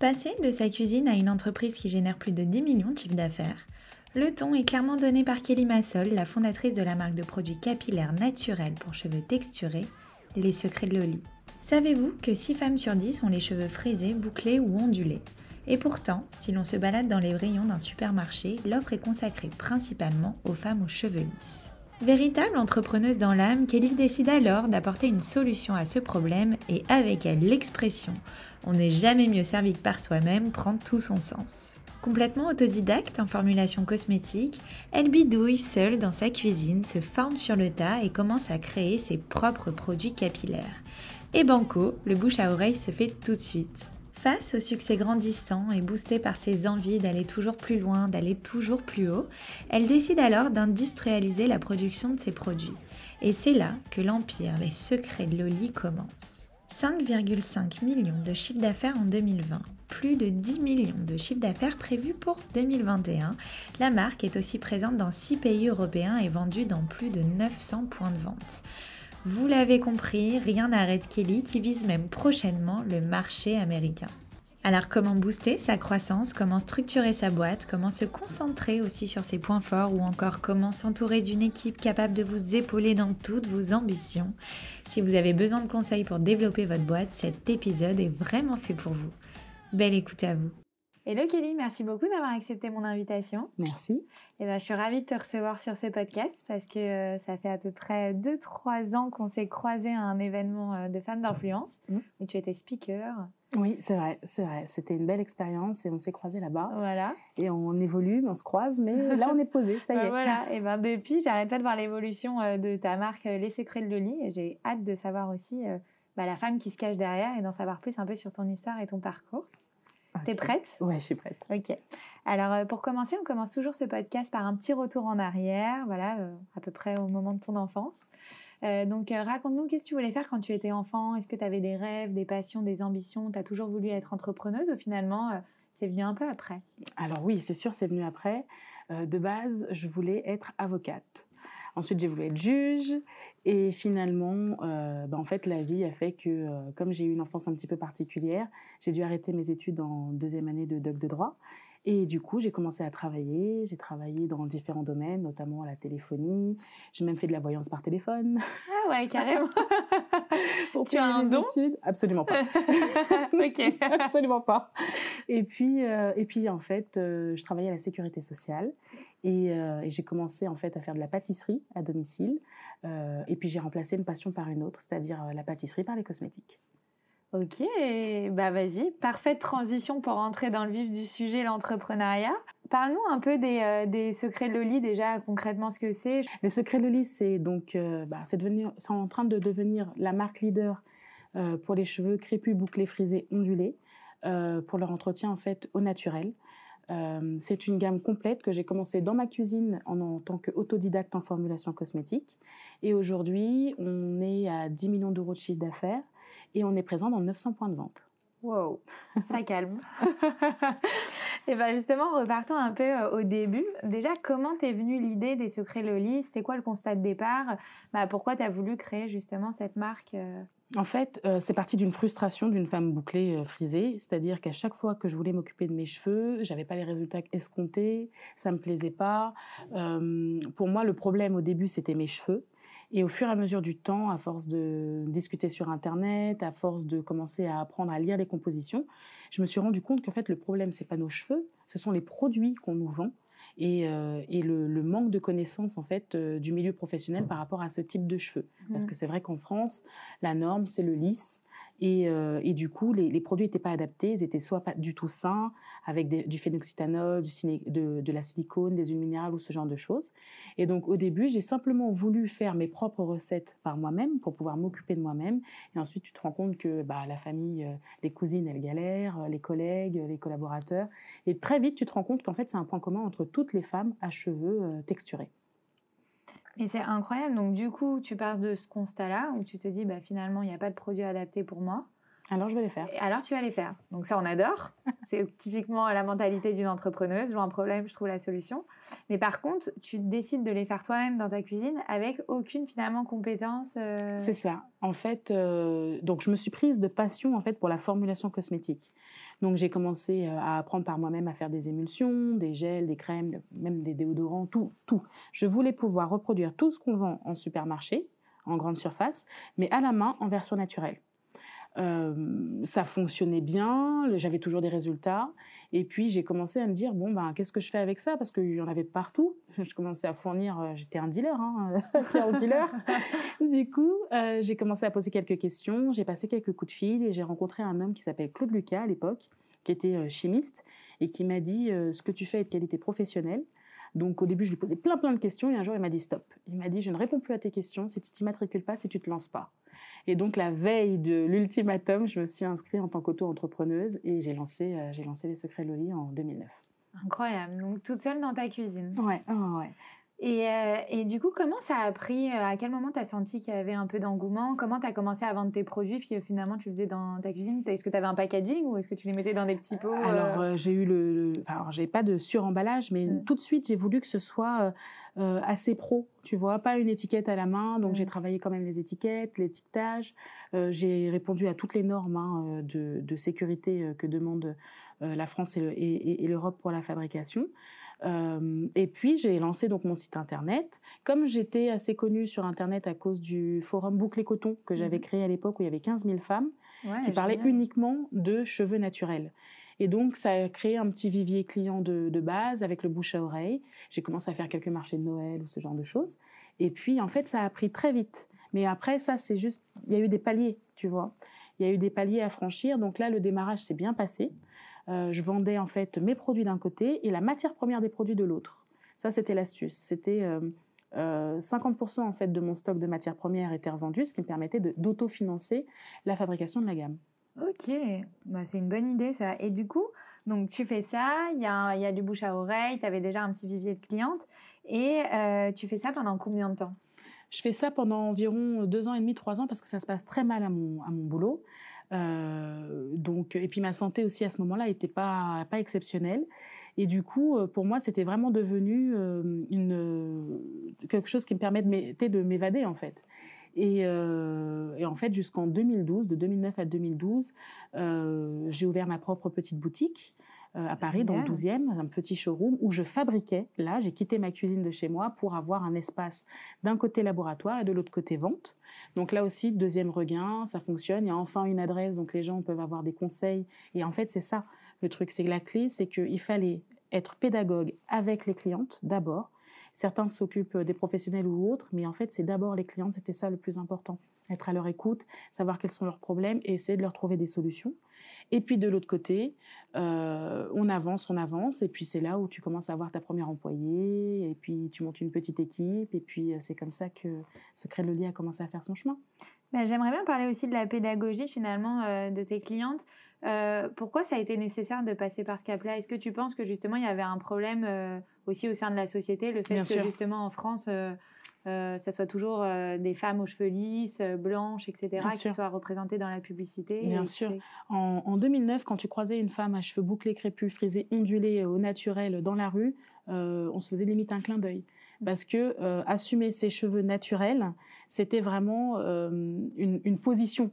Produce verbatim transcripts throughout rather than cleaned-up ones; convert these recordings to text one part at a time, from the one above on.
Passer de sa cuisine à une entreprise qui génère plus de dix millions de chiffres d'affaires, le ton est clairement donné par Kelly Massol, la fondatrice de la marque de produits capillaires naturels pour cheveux texturés, Les Secrets de Loly. Savez-vous que six femmes sur dix ont les cheveux frisés, bouclés ou ondulés? Et pourtant, si l'on se balade dans les rayons d'un supermarché, l'offre est consacrée principalement aux femmes aux cheveux lisses. Véritable entrepreneuse dans l'âme, Kelly décide alors d'apporter une solution à ce problème et avec elle l'expression « on n'est jamais mieux servi que par soi-même » prend tout son sens. Complètement autodidacte en formulation cosmétique, elle bidouille seule dans sa cuisine, se forme sur le tas et commence à créer ses propres produits capillaires. Et banco, le bouche à oreille se fait tout de suite. Face au succès grandissant et boostée par ses envies d'aller toujours plus loin, d'aller toujours plus haut, elle décide alors d'industrialiser la production de ses produits. Et c'est là que l'empire Les Secrets de Loly commence. cinq virgule cinq millions de chiffre d'affaires en deux mille vingt, plus de dix millions de chiffre d'affaires prévus pour deux mille vingt et un. La marque est aussi présente dans six pays européens et vendue dans plus de neuf cents points de vente. Vous l'avez compris, rien n'arrête Kelly qui vise même prochainement le marché américain. Alors comment booster sa croissance, comment structurer sa boîte, comment se concentrer aussi sur ses points forts ou encore comment s'entourer d'une équipe capable de vous épauler dans toutes vos ambitions? Si vous avez besoin de conseils pour développer votre boîte, cet épisode est vraiment fait pour vous. Belle écoute à vous. Hello Kelly, merci beaucoup d'avoir accepté mon invitation. Merci. Eh ben, je suis ravie de te recevoir sur ce podcast parce que euh, ça fait à peu près deux trois ans qu'on s'est croisés à un événement euh, de femmes d'influence mmh. où tu étais speaker. Oui, c'est vrai, c'est vrai. C'était une belle expérience et on s'est croisés là-bas. Voilà. Et on évolue, on se croise, mais là on est posés, ça y est. Voilà. Et ben depuis, j'arrête pas de voir l'évolution euh, de ta marque euh, Les Secrets de Loly et j'ai hâte de savoir aussi euh, bah, la femme qui se cache derrière et d'en savoir plus un peu sur ton histoire et ton parcours. Okay. T'es prête? Ouais, je suis prête. Ok. Alors, euh, pour commencer, on commence toujours ce podcast par un petit retour en arrière, voilà, euh, à peu près au moment de ton enfance. Euh, donc, euh, raconte-nous, qu'est-ce que tu voulais faire quand tu étais enfant? Est-ce que tu avais des rêves, des passions, des ambitions? Tu as toujours voulu être entrepreneuse ou finalement, euh, c'est venu un peu après? Alors oui, c'est sûr, c'est venu après. Euh, de base, je voulais être avocate. Ensuite, j'ai voulu être juge. Et finalement, euh, bah en fait, la vie a fait que, euh, comme j'ai eu une enfance un petit peu particulière, j'ai dû arrêter mes études en deuxième année de doc de droit. Et du coup, j'ai commencé à travailler. J'ai travaillé dans différents domaines, notamment à la téléphonie. J'ai même fait de la voyance par téléphone. Ah ouais, carrément. Pour tu as un don ? Absolument pas. Ok. Absolument pas. Et puis, euh, et puis en fait, euh, je travaillais à la sécurité sociale. Et, euh, et j'ai commencé en fait à faire de la pâtisserie à domicile. Euh, et puis j'ai remplacé une passion par une autre, c'est-à-dire la pâtisserie par les cosmétiques. Ok, bah vas-y, parfaite transition pour rentrer dans le vif du sujet, l'entrepreneuriat. Parlons un peu des, euh, des Secrets de Loly, déjà concrètement ce que c'est. Les Secrets de Loly, c'est donc, euh, bah, c'est, devenu, c'est en train de devenir la marque leader euh, pour les cheveux crépus, bouclés, frisés, ondulés, euh, pour leur entretien en fait au naturel. Euh, c'est une gamme complète que j'ai commencé dans ma cuisine en, en tant qu'autodidacte en formulation cosmétique. Et aujourd'hui, on est à dix millions d'euros de chiffre d'affaires et on est présent dans neuf cents points de vente. Wow, ça calme. Et bien justement, repartons un peu au début. Déjà, comment t'es venue l'idée des Secrets de Loly? C'était quoi le constat de départ? Bah, pourquoi t'as voulu créer justement cette marque? En fait, euh, c'est parti d'une frustration d'une femme bouclée euh, frisée, c'est-à-dire qu'à chaque fois que je voulais m'occuper de mes cheveux, j'avais pas les résultats escomptés, ça me plaisait pas. Euh, pour moi, le problème au début, c'était mes cheveux. Et au fur et à mesure du temps, à force de discuter sur Internet, à force de commencer à apprendre à lire les compositions, je me suis rendu compte qu'en fait, le problème, c'est pas nos cheveux, ce sont les produits qu'on nous vend et, euh, et le, le manque de connaissances en fait, euh, du milieu professionnel par rapport à ce type de cheveux. Parce que c'est vrai qu'en France, la norme, c'est le lisse Et, euh, et du coup, les, les produits n'étaient pas adaptés. Ils étaient soit pas du tout sains, avec des, du phénoxyéthanol, du ciné, de, de la silicone, des huiles minérales ou ce genre de choses. Et donc, au début, j'ai simplement voulu faire mes propres recettes par moi-même pour pouvoir m'occuper de moi-même. Et ensuite, tu te rends compte que bah, la famille, les cousines, elles galèrent, les collègues, les collaborateurs. Et très vite, tu te rends compte qu'en fait, c'est un point commun entre toutes les femmes à cheveux texturés. Mais c'est incroyable. Donc, du coup, tu pars de ce constat-là où tu te dis, bah, finalement, il n'y a pas de produit adapté pour moi. Alors, je vais les faire. Et alors, tu vas les faire. Donc, ça, on adore. C'est typiquement la mentalité d'une entrepreneuse. Je vois un problème, je trouve la solution. Mais par contre, tu décides de les faire toi-même dans ta cuisine avec aucune, finalement, compétence. Euh... C'est ça. En fait, euh, donc, je me suis prise de passion, en fait, pour la formulation cosmétique. Donc, j'ai commencé à apprendre par moi-même à faire des émulsions, des gels, des crèmes, même des déodorants, tout, tout. Je voulais pouvoir reproduire tout ce qu'on vend en supermarché, en grande surface, mais à la main, en version naturelle. Euh, ça fonctionnait bien, j'avais toujours des résultats et puis j'ai commencé à me dire bon ben qu'est-ce que je fais avec ça parce qu'il y en avait partout, je commençais à fournir, j'étais un dealer, hein, un dealer. Du coup euh, j'ai commencé à poser quelques questions, j'ai passé quelques coups de fil et j'ai rencontré un homme qui s'appelle Claude Lucas à l'époque, qui était chimiste et qui m'a dit euh, ce que tu fais est de qualité professionnelle. Donc, au début, je lui posais plein, plein de questions. Et un jour, il m'a dit stop. Il m'a dit, je ne réponds plus à tes questions si tu ne t'immatricules pas, si tu ne te lances pas. Et donc, la veille de l'ultimatum, je me suis inscrite en tant qu'auto-entrepreneuse et j'ai lancé, euh, j'ai lancé Les Secrets de Loly en deux mille neuf. Incroyable. Donc, toute seule dans ta cuisine. Ouais, oh, ouais. Et, euh, et du coup, comment ça a pris? À quel moment tu as senti qu'il y avait un peu d'engouement? Comment tu as commencé à vendre tes produits que finalement tu faisais dans ta cuisine? Est-ce que tu avais un packaging ou est-ce que tu les mettais dans des petits pots? euh... Alors, euh, j'ai eu le. le... Enfin, alors, j'ai pas de suremballage, mais mmh. tout de suite, j'ai voulu que ce soit euh, euh, assez pro, tu vois, pas une étiquette à la main. Donc, mmh. j'ai travaillé quand même les étiquettes, l'étiquetage. Euh, j'ai répondu à toutes les normes hein, de, de sécurité que demandent euh, la France et, le, et, et l'Europe pour la fabrication. Euh, et puis, j'ai lancé donc mon site internet. Comme j'étais assez connue sur internet à cause du forum Boucle et Coton que j'avais créé à l'époque où il y avait quinze mille femmes ouais, qui parlaient génial. uniquement de cheveux naturels. Et donc, ça a créé un petit vivier client de, de base avec le bouche à oreille. J'ai commencé à faire quelques marchés de Noël ou ce genre de choses. Et puis, en fait, ça a pris très vite. Mais après, ça, c'est juste... Il y a eu des paliers, tu vois. Il y a eu des paliers à franchir. Donc là, le démarrage s'est bien passé. Euh, je vendais, en fait, mes produits d'un côté et la matière première des produits de l'autre. Ça, c'était l'astuce. C'était euh, euh, cinquante pour cent en fait, de mon stock de matières premières était revendu, ce qui me permettait de, d'autofinancer la fabrication de la gamme. Ok, bah, c'est une bonne idée ça. Et du coup, donc, tu fais ça, il y a, y a du bouche à oreille, tu avais déjà un petit vivier de clientes. Et euh, tu fais ça pendant combien de temps? Je fais ça pendant environ deux ans et demi, trois ans, parce que ça se passe très mal à mon, à mon boulot. Euh, donc, et puis ma santé aussi à ce moment-là n'était pas, pas exceptionnelle. Et du coup, pour moi, c'était vraiment devenu une, quelque chose qui me permettait de m'évader, en fait. Et, euh, et en fait, jusqu'en deux mille douze, de deux mille neuf à deux mille douze, euh, j'ai ouvert ma propre petite boutique euh, à Paris, dans le douzième, un petit showroom où je fabriquais. Là, j'ai quitté ma cuisine de chez moi pour avoir un espace d'un côté laboratoire et de l'autre côté vente. Donc là aussi, deuxième regain, ça fonctionne. Il y a enfin une adresse, donc les gens peuvent avoir des conseils. Et en fait, c'est ça. Le truc, c'est que la clé, c'est qu'il fallait être pédagogue avec les clientes d'abord. Certains s'occupent des professionnels ou autres, mais en fait, c'est d'abord les clientes, c'était ça le plus important. Être à leur écoute, savoir quels sont leurs problèmes et essayer de leur trouver des solutions. Et puis, de l'autre côté, euh, on avance, on avance. Et puis, c'est là où tu commences à avoir ta première employée. Et puis, tu montes une petite équipe. Et puis, c'est comme ça que Secret de Loly a commencé à faire son chemin. Ben, j'aimerais bien parler aussi de la pédagogie, finalement, euh, de tes clientes. Euh, pourquoi ça a été nécessaire de passer par ce cap-là? Est-ce que tu penses que justement il y avait un problème euh, aussi au sein de la société, le fait Bien que sûr. justement en France euh, euh, ça soit toujours euh, des femmes aux cheveux lisses, euh, blanches, et cetera Bien qui sûr. soient représentées dans la publicité? Bien et, sûr. Et... En, en deux mille neuf, quand tu croisais une femme à cheveux bouclés, crépus, frisés, ondulés au naturel dans la rue, euh, on se faisait limite un clin d'œil. Parce que euh, assumer ses cheveux naturels, c'était vraiment euh, une, une position.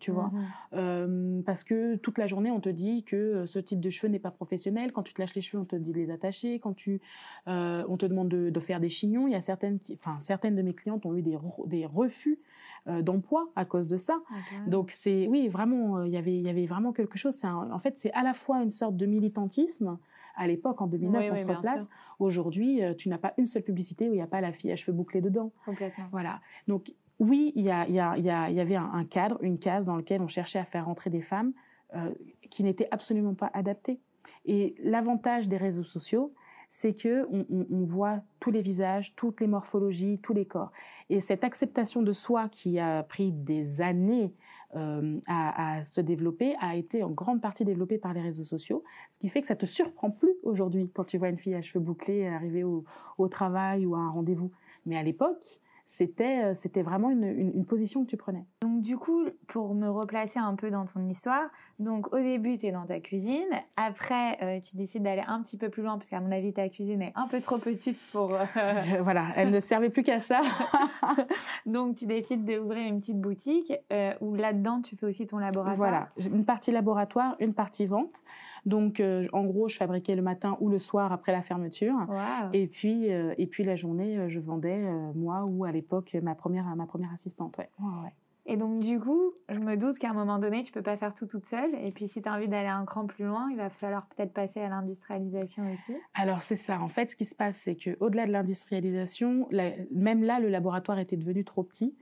Tu vois, mmh. euh, parce que toute la journée, on te dit que ce type de cheveux n'est pas professionnel. Quand tu te lâches les cheveux, on te dit de les attacher. Quand tu, euh, on te demande de, de faire des chignons. Il y a certaines, qui, enfin, certaines de mes clientes ont eu des, des refus euh, d'emploi à cause de ça. Okay. Donc, c'est, oui, vraiment, il y avait, il y avait vraiment quelque chose. C'est un, en fait, c'est à la fois une sorte de militantisme. À l'époque, en deux mille neuf, oui, on oui, se replace. Sûr. Aujourd'hui, tu n'as pas une seule publicité où il n'y a pas la fille à cheveux bouclés dedans. Complètement. Voilà. Donc, oui, il y, a, il, y a, il y avait un cadre, une case dans laquelle on cherchait à faire rentrer des femmes euh, qui n'étaient absolument pas adaptées. Et l'avantage des réseaux sociaux, c'est qu'on on, on voit tous les visages, toutes les morphologies, tous les corps. Et cette acceptation de soi qui a pris des années euh, à, à se développer a été en grande partie développée par les réseaux sociaux, ce qui fait que ça ne te surprend plus aujourd'hui quand tu vois une fille à cheveux bouclés arriver au, au travail ou à un rendez-vous. Mais à l'époque, c'était, c'était vraiment une, une, une position que tu prenais. Donc du coup, pour me replacer un peu dans ton histoire, donc au début, tu es dans ta cuisine. Après, euh, tu décides d'aller un petit peu plus loin parce qu'à mon avis, ta cuisine est un peu trop petite pour... Euh... Je, voilà, elle ne servait plus qu'à ça. Donc tu décides d'ouvrir une petite boutique euh, où là-dedans, tu fais aussi ton laboratoire. Voilà, une partie laboratoire, une partie vente. Donc euh, en gros, je fabriquais le matin ou le soir après la fermeture. Wow. Et puis, euh, et puis la journée, je vendais euh, moi ou à l'époque, ma première, ma première assistante. Ouais. Ouais, ouais. Et donc, du coup, je me doute qu'à un moment donné, tu ne peux pas faire tout toute seule. Et puis, si tu as envie d'aller un cran plus loin, il va falloir peut-être passer à l'industrialisation aussi. Alors, c'est ça. En fait, ce qui se passe, c'est qu'au-delà de l'industrialisation, la, même là, le laboratoire était devenu trop petit.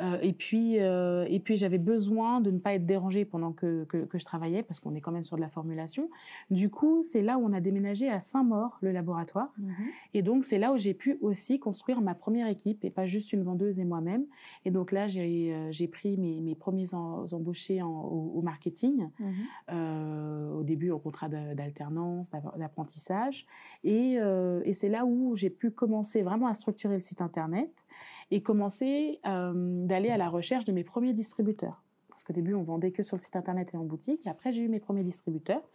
Euh, et puis, euh, et puis j'avais besoin de ne pas être dérangée pendant que, que, que je travaillais, parce qu'on est quand même sur de la formulation. Du coup, c'est là où on a déménagé à Saint-Maur, le laboratoire. Mmh. Et donc, c'est là où j'ai pu aussi construire ma première équipe, et pas juste une vendeuse et moi-même. Et donc là, j'ai, euh, j'ai pris mes, mes premiers en, embauchés en, au, au marketing, mmh. euh, au début en contrat d'alternance, d'apprentissage. Et, euh, et c'est là où j'ai pu commencer vraiment à structurer le site Internet et commencer... Euh, d'aller à la recherche de mes premiers distributeurs. Parce qu'au début, on vendait que sur le site internet et en boutique. Et après, j'ai eu mes premiers distributeurs.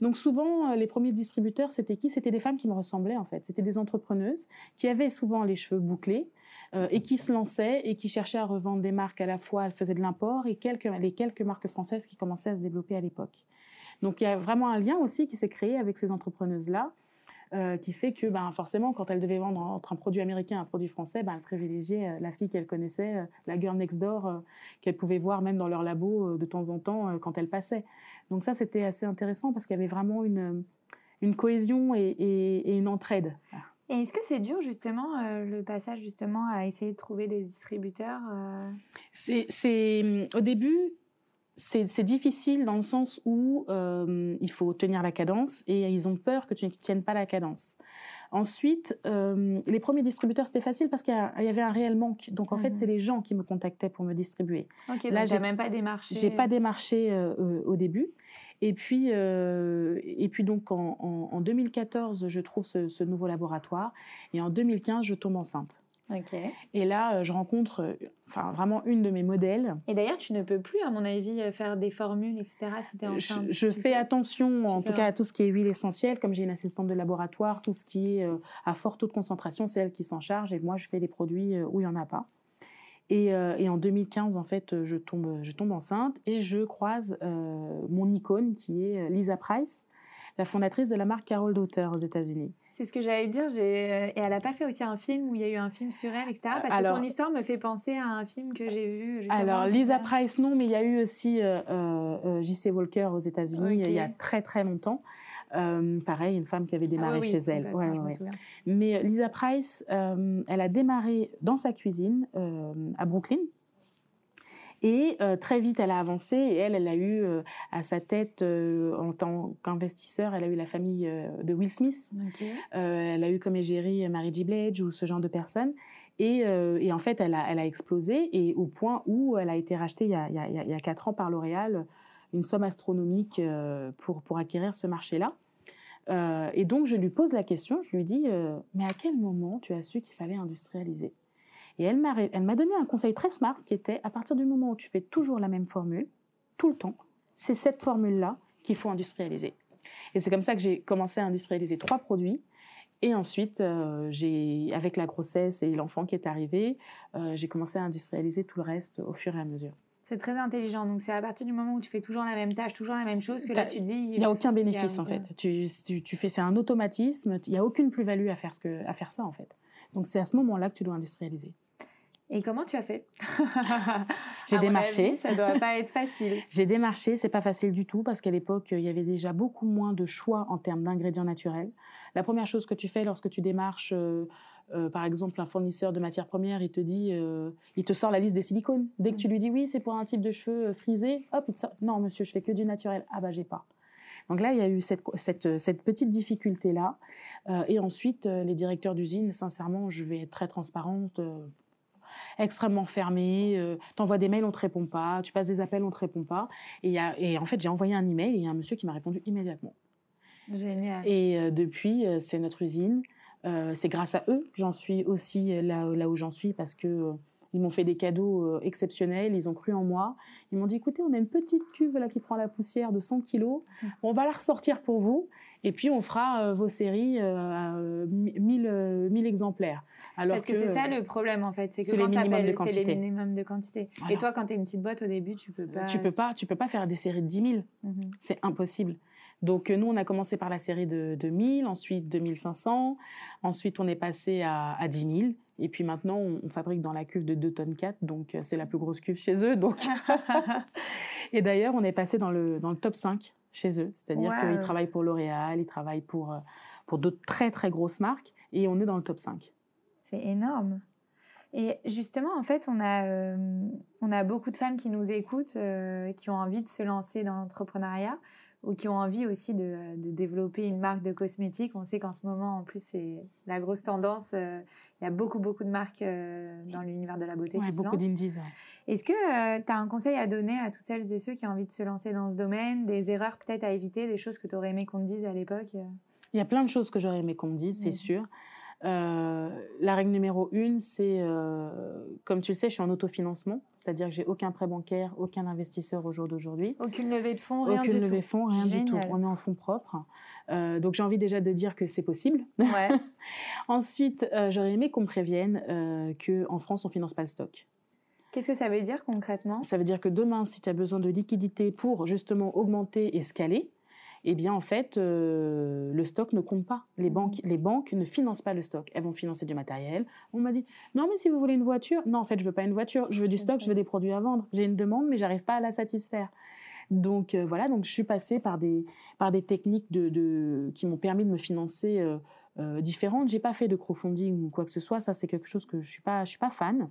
Donc souvent, les premiers distributeurs, c'était qui? C'était des femmes qui me ressemblaient, en fait. C'était des entrepreneuses qui avaient souvent les cheveux bouclés euh, et qui se lançaient et qui cherchaient à revendre des marques à la fois. Elles faisaient de l'import et quelques, les quelques marques françaises qui commençaient à se développer à l'époque. Donc il y a vraiment un lien aussi qui s'est créé avec ces entrepreneuses-là. Euh, qui fait que ben, forcément, quand elle devait vendre entre un produit américain et un produit français, ben, elle privilégiait euh, la fille qu'elle connaissait, euh, la girl next door, euh, qu'elle pouvait voir même dans leur labo euh, de temps en temps euh, quand elle passait. Donc ça, c'était assez intéressant parce qu'il y avait vraiment une, une cohésion et, et, et une entraide. Voilà. Et est-ce que c'est dur, justement, euh, le passage, justement, à essayer de trouver des distributeurs euh... c'est, c'est, au début... C'est, c'est difficile dans le sens où euh, il faut tenir la cadence et ils ont peur que tu ne tiennes pas la cadence. Ensuite, euh, les premiers distributeurs, c'était facile parce qu'il y, a, il y avait un réel manque. Donc, en mmh. fait, c'est les gens qui me contactaient pour me distribuer. Okay, là, j'ai même pas démarché. J'ai pas démarché euh, euh, au début. Et puis, euh, et puis donc, en, en, en deux mille quatorze, je trouve ce, ce nouveau laboratoire. Et en deux mille quinze, je tombe enceinte. Okay. Et là, je rencontre enfin, vraiment une de mes modèles. Et d'ailleurs, tu ne peux plus, à mon avis, faire des formules, et cetera si tu es enceinte. Je, je fais attention, en tout cas, à tout ce qui est huile essentielle. Comme j'ai une assistante de laboratoire, tout ce qui est euh, à fort taux de concentration, c'est elle qui s'en charge. Et moi, je fais des produits où il n'y en a pas. Et, euh, et en deux mille quinze, en fait, je tombe, je tombe enceinte et je croise euh, mon icône qui est Lisa Price, la fondatrice de la marque Carol's Daughter aux États-Unis. C'est ce que j'allais dire. J'ai... Et elle n'a pas fait aussi un film où il y a eu un film sur elle, et cetera. Parce alors, que ton histoire me fait penser à un film que j'ai vu. Alors, Lisa Price, non, mais il y a eu aussi euh, euh, J C Walker aux États-Unis okay. Il y a très, très longtemps. Euh, pareil, une femme qui avait démarré ah, oui, chez oui, elle. Ouais, ouais. Mais Lisa Price, euh, elle a démarré dans sa cuisine euh, à Brooklyn. Et euh, très vite, elle a avancé et elle, elle a eu euh, à sa tête, euh, en tant qu'investisseur, elle a eu la famille euh, de Will Smith. Okay. Euh, elle a eu comme égérie Mary J. Blige ou ce genre de personnes. Et, euh, et en fait, elle a, elle a explosé et au point où elle a été rachetée il y a, il y a, il y a quatre ans par L'Oréal, une somme astronomique euh, pour, pour acquérir ce marché-là. Euh, et donc, je lui pose la question, je lui dis euh, « Mais à quel moment tu as su qu'il fallait industrialiser ?» Et elle m'a, elle m'a donné un conseil très smart qui était, à partir du moment où tu fais toujours la même formule, tout le temps, c'est cette formule-là qu'il faut industrialiser. Et c'est comme ça que j'ai commencé à industrialiser trois produits. Et ensuite, euh, j'ai, avec la grossesse et l'enfant qui est arrivé, euh, j'ai commencé à industrialiser tout le reste au fur et à mesure. C'est très intelligent. Donc, c'est à partir du moment où tu fais toujours la même tâche, toujours la même chose, que T'as, là, tu dis... Il n'y a aucun bénéfice, a... en fait. Tu, tu, tu fais, c'est un automatisme. Il n'y a aucune plus-value à faire, ce que, à faire ça, en fait. Donc, c'est à ce moment-là que tu dois industrialiser. Et comment tu as fait? J'ai à démarché. Avis, ça ne doit pas être facile. J'ai démarché, ce n'est pas facile du tout parce qu'à l'époque, il y avait déjà beaucoup moins de choix en termes d'ingrédients naturels. La première chose que tu fais lorsque tu démarches euh, Euh, par exemple, un fournisseur de matières premières, il te dit, euh, il te sort la liste des silicones. Dès que tu lui dis oui, c'est pour un type de cheveux frisé, hop, il te sort. Non, monsieur, je fais que du naturel. Ah bah j'ai pas. Donc là, il y a eu cette, cette, cette petite difficulté-là. Euh, et ensuite, les directeurs d'usine, sincèrement, je vais être très transparente, euh, extrêmement fermée. Euh, t'envoies des mails, on te répond pas. Tu passes des appels, on te répond pas. Et, y a, et en fait, j'ai envoyé un email et il y a un monsieur qui m'a répondu immédiatement. Génial. Et euh, depuis, euh, c'est notre usine. Euh, c'est grâce à eux que j'en suis aussi là, là où j'en suis parce que euh, ils m'ont fait des cadeaux euh, exceptionnels, ils ont cru en moi. Ils m'ont dit écoutez, on a une petite cuve là qui prend la poussière de cent kilos, on va la ressortir pour vous et puis on fera euh, vos séries euh, à mille exemplaires. Alors parce que, que c'est ça le problème en fait, c'est que c'est quand les minimums de quantité. C'est les minimums de quantité. Voilà. Et toi quand t'es une petite boîte au début, tu peux pas. Tu peux pas, tu peux pas faire des séries de dix mille, mm-hmm. C'est impossible. Donc, nous, on a commencé par la série de, de mille, ensuite deux mille cinq cents, ensuite on est passé à, à dix mille, et puis maintenant, on, on fabrique dans la cuve de deux tonnes quatre, donc c'est la plus grosse cuve chez eux. Donc... et d'ailleurs, on est passé dans le, dans le top cinq chez eux, c'est-à-dire wow. qu'ils travaillent pour L'Oréal, ils travaillent pour, pour d'autres très, très grosses marques, et on est dans le top cinq. C'est énorme. Et justement, en fait, on a, euh, on a beaucoup de femmes qui nous écoutent, euh, qui ont envie de se lancer dans l'entrepreneuriat, ou qui ont envie aussi de, de développer une marque de cosmétiques. On sait qu'en ce moment, en plus, c'est la grosse tendance. Euh, il y a beaucoup, beaucoup de marques euh, dans l'univers de la beauté ouais, qui se lancent. Beaucoup d'indies. Ouais. Est-ce que euh, tu as un conseil à donner à toutes celles et ceux qui ont envie de se lancer dans ce domaine, des erreurs peut-être à éviter, des choses que tu aurais aimé qu'on te dise à l'époque ? Il y a plein de choses que j'aurais aimé qu'on me dise, c'est mmh. sûr. Euh, la règle numéro une, c'est, euh, comme tu le sais, je suis en autofinancement, c'est-à-dire que j'ai aucun prêt bancaire, aucun investisseur au jour d'aujourd'hui. Aucune levée de fonds, rien du tout. Aucune levée de fonds, rien du tout. On est en fonds propres. Euh, donc j'ai envie déjà de dire que c'est possible. Ouais. Ensuite, euh, j'aurais aimé qu'on me prévienne euh, qu'en France, on ne finance pas le stock. Qu'est-ce que ça veut dire concrètement ? Ça veut dire que demain, si tu as besoin de liquidité pour justement augmenter et scaler, eh bien, en fait, euh, le stock ne compte pas. Les banques, les banques ne financent pas le stock. Elles vont financer du matériel. On m'a dit, non, mais si vous voulez une voiture... Non, en fait, je veux pas une voiture. Je veux du stock, je veux des produits à vendre. J'ai une demande, mais j'arrive pas à la satisfaire. Donc, euh, voilà, donc je suis passée par des, par des techniques de, de, qui m'ont permis de me financer euh, euh, différentes. J'ai pas fait de crowdfunding ou quoi que ce soit. Ça, c'est quelque chose que je suis pas, je suis pas fan.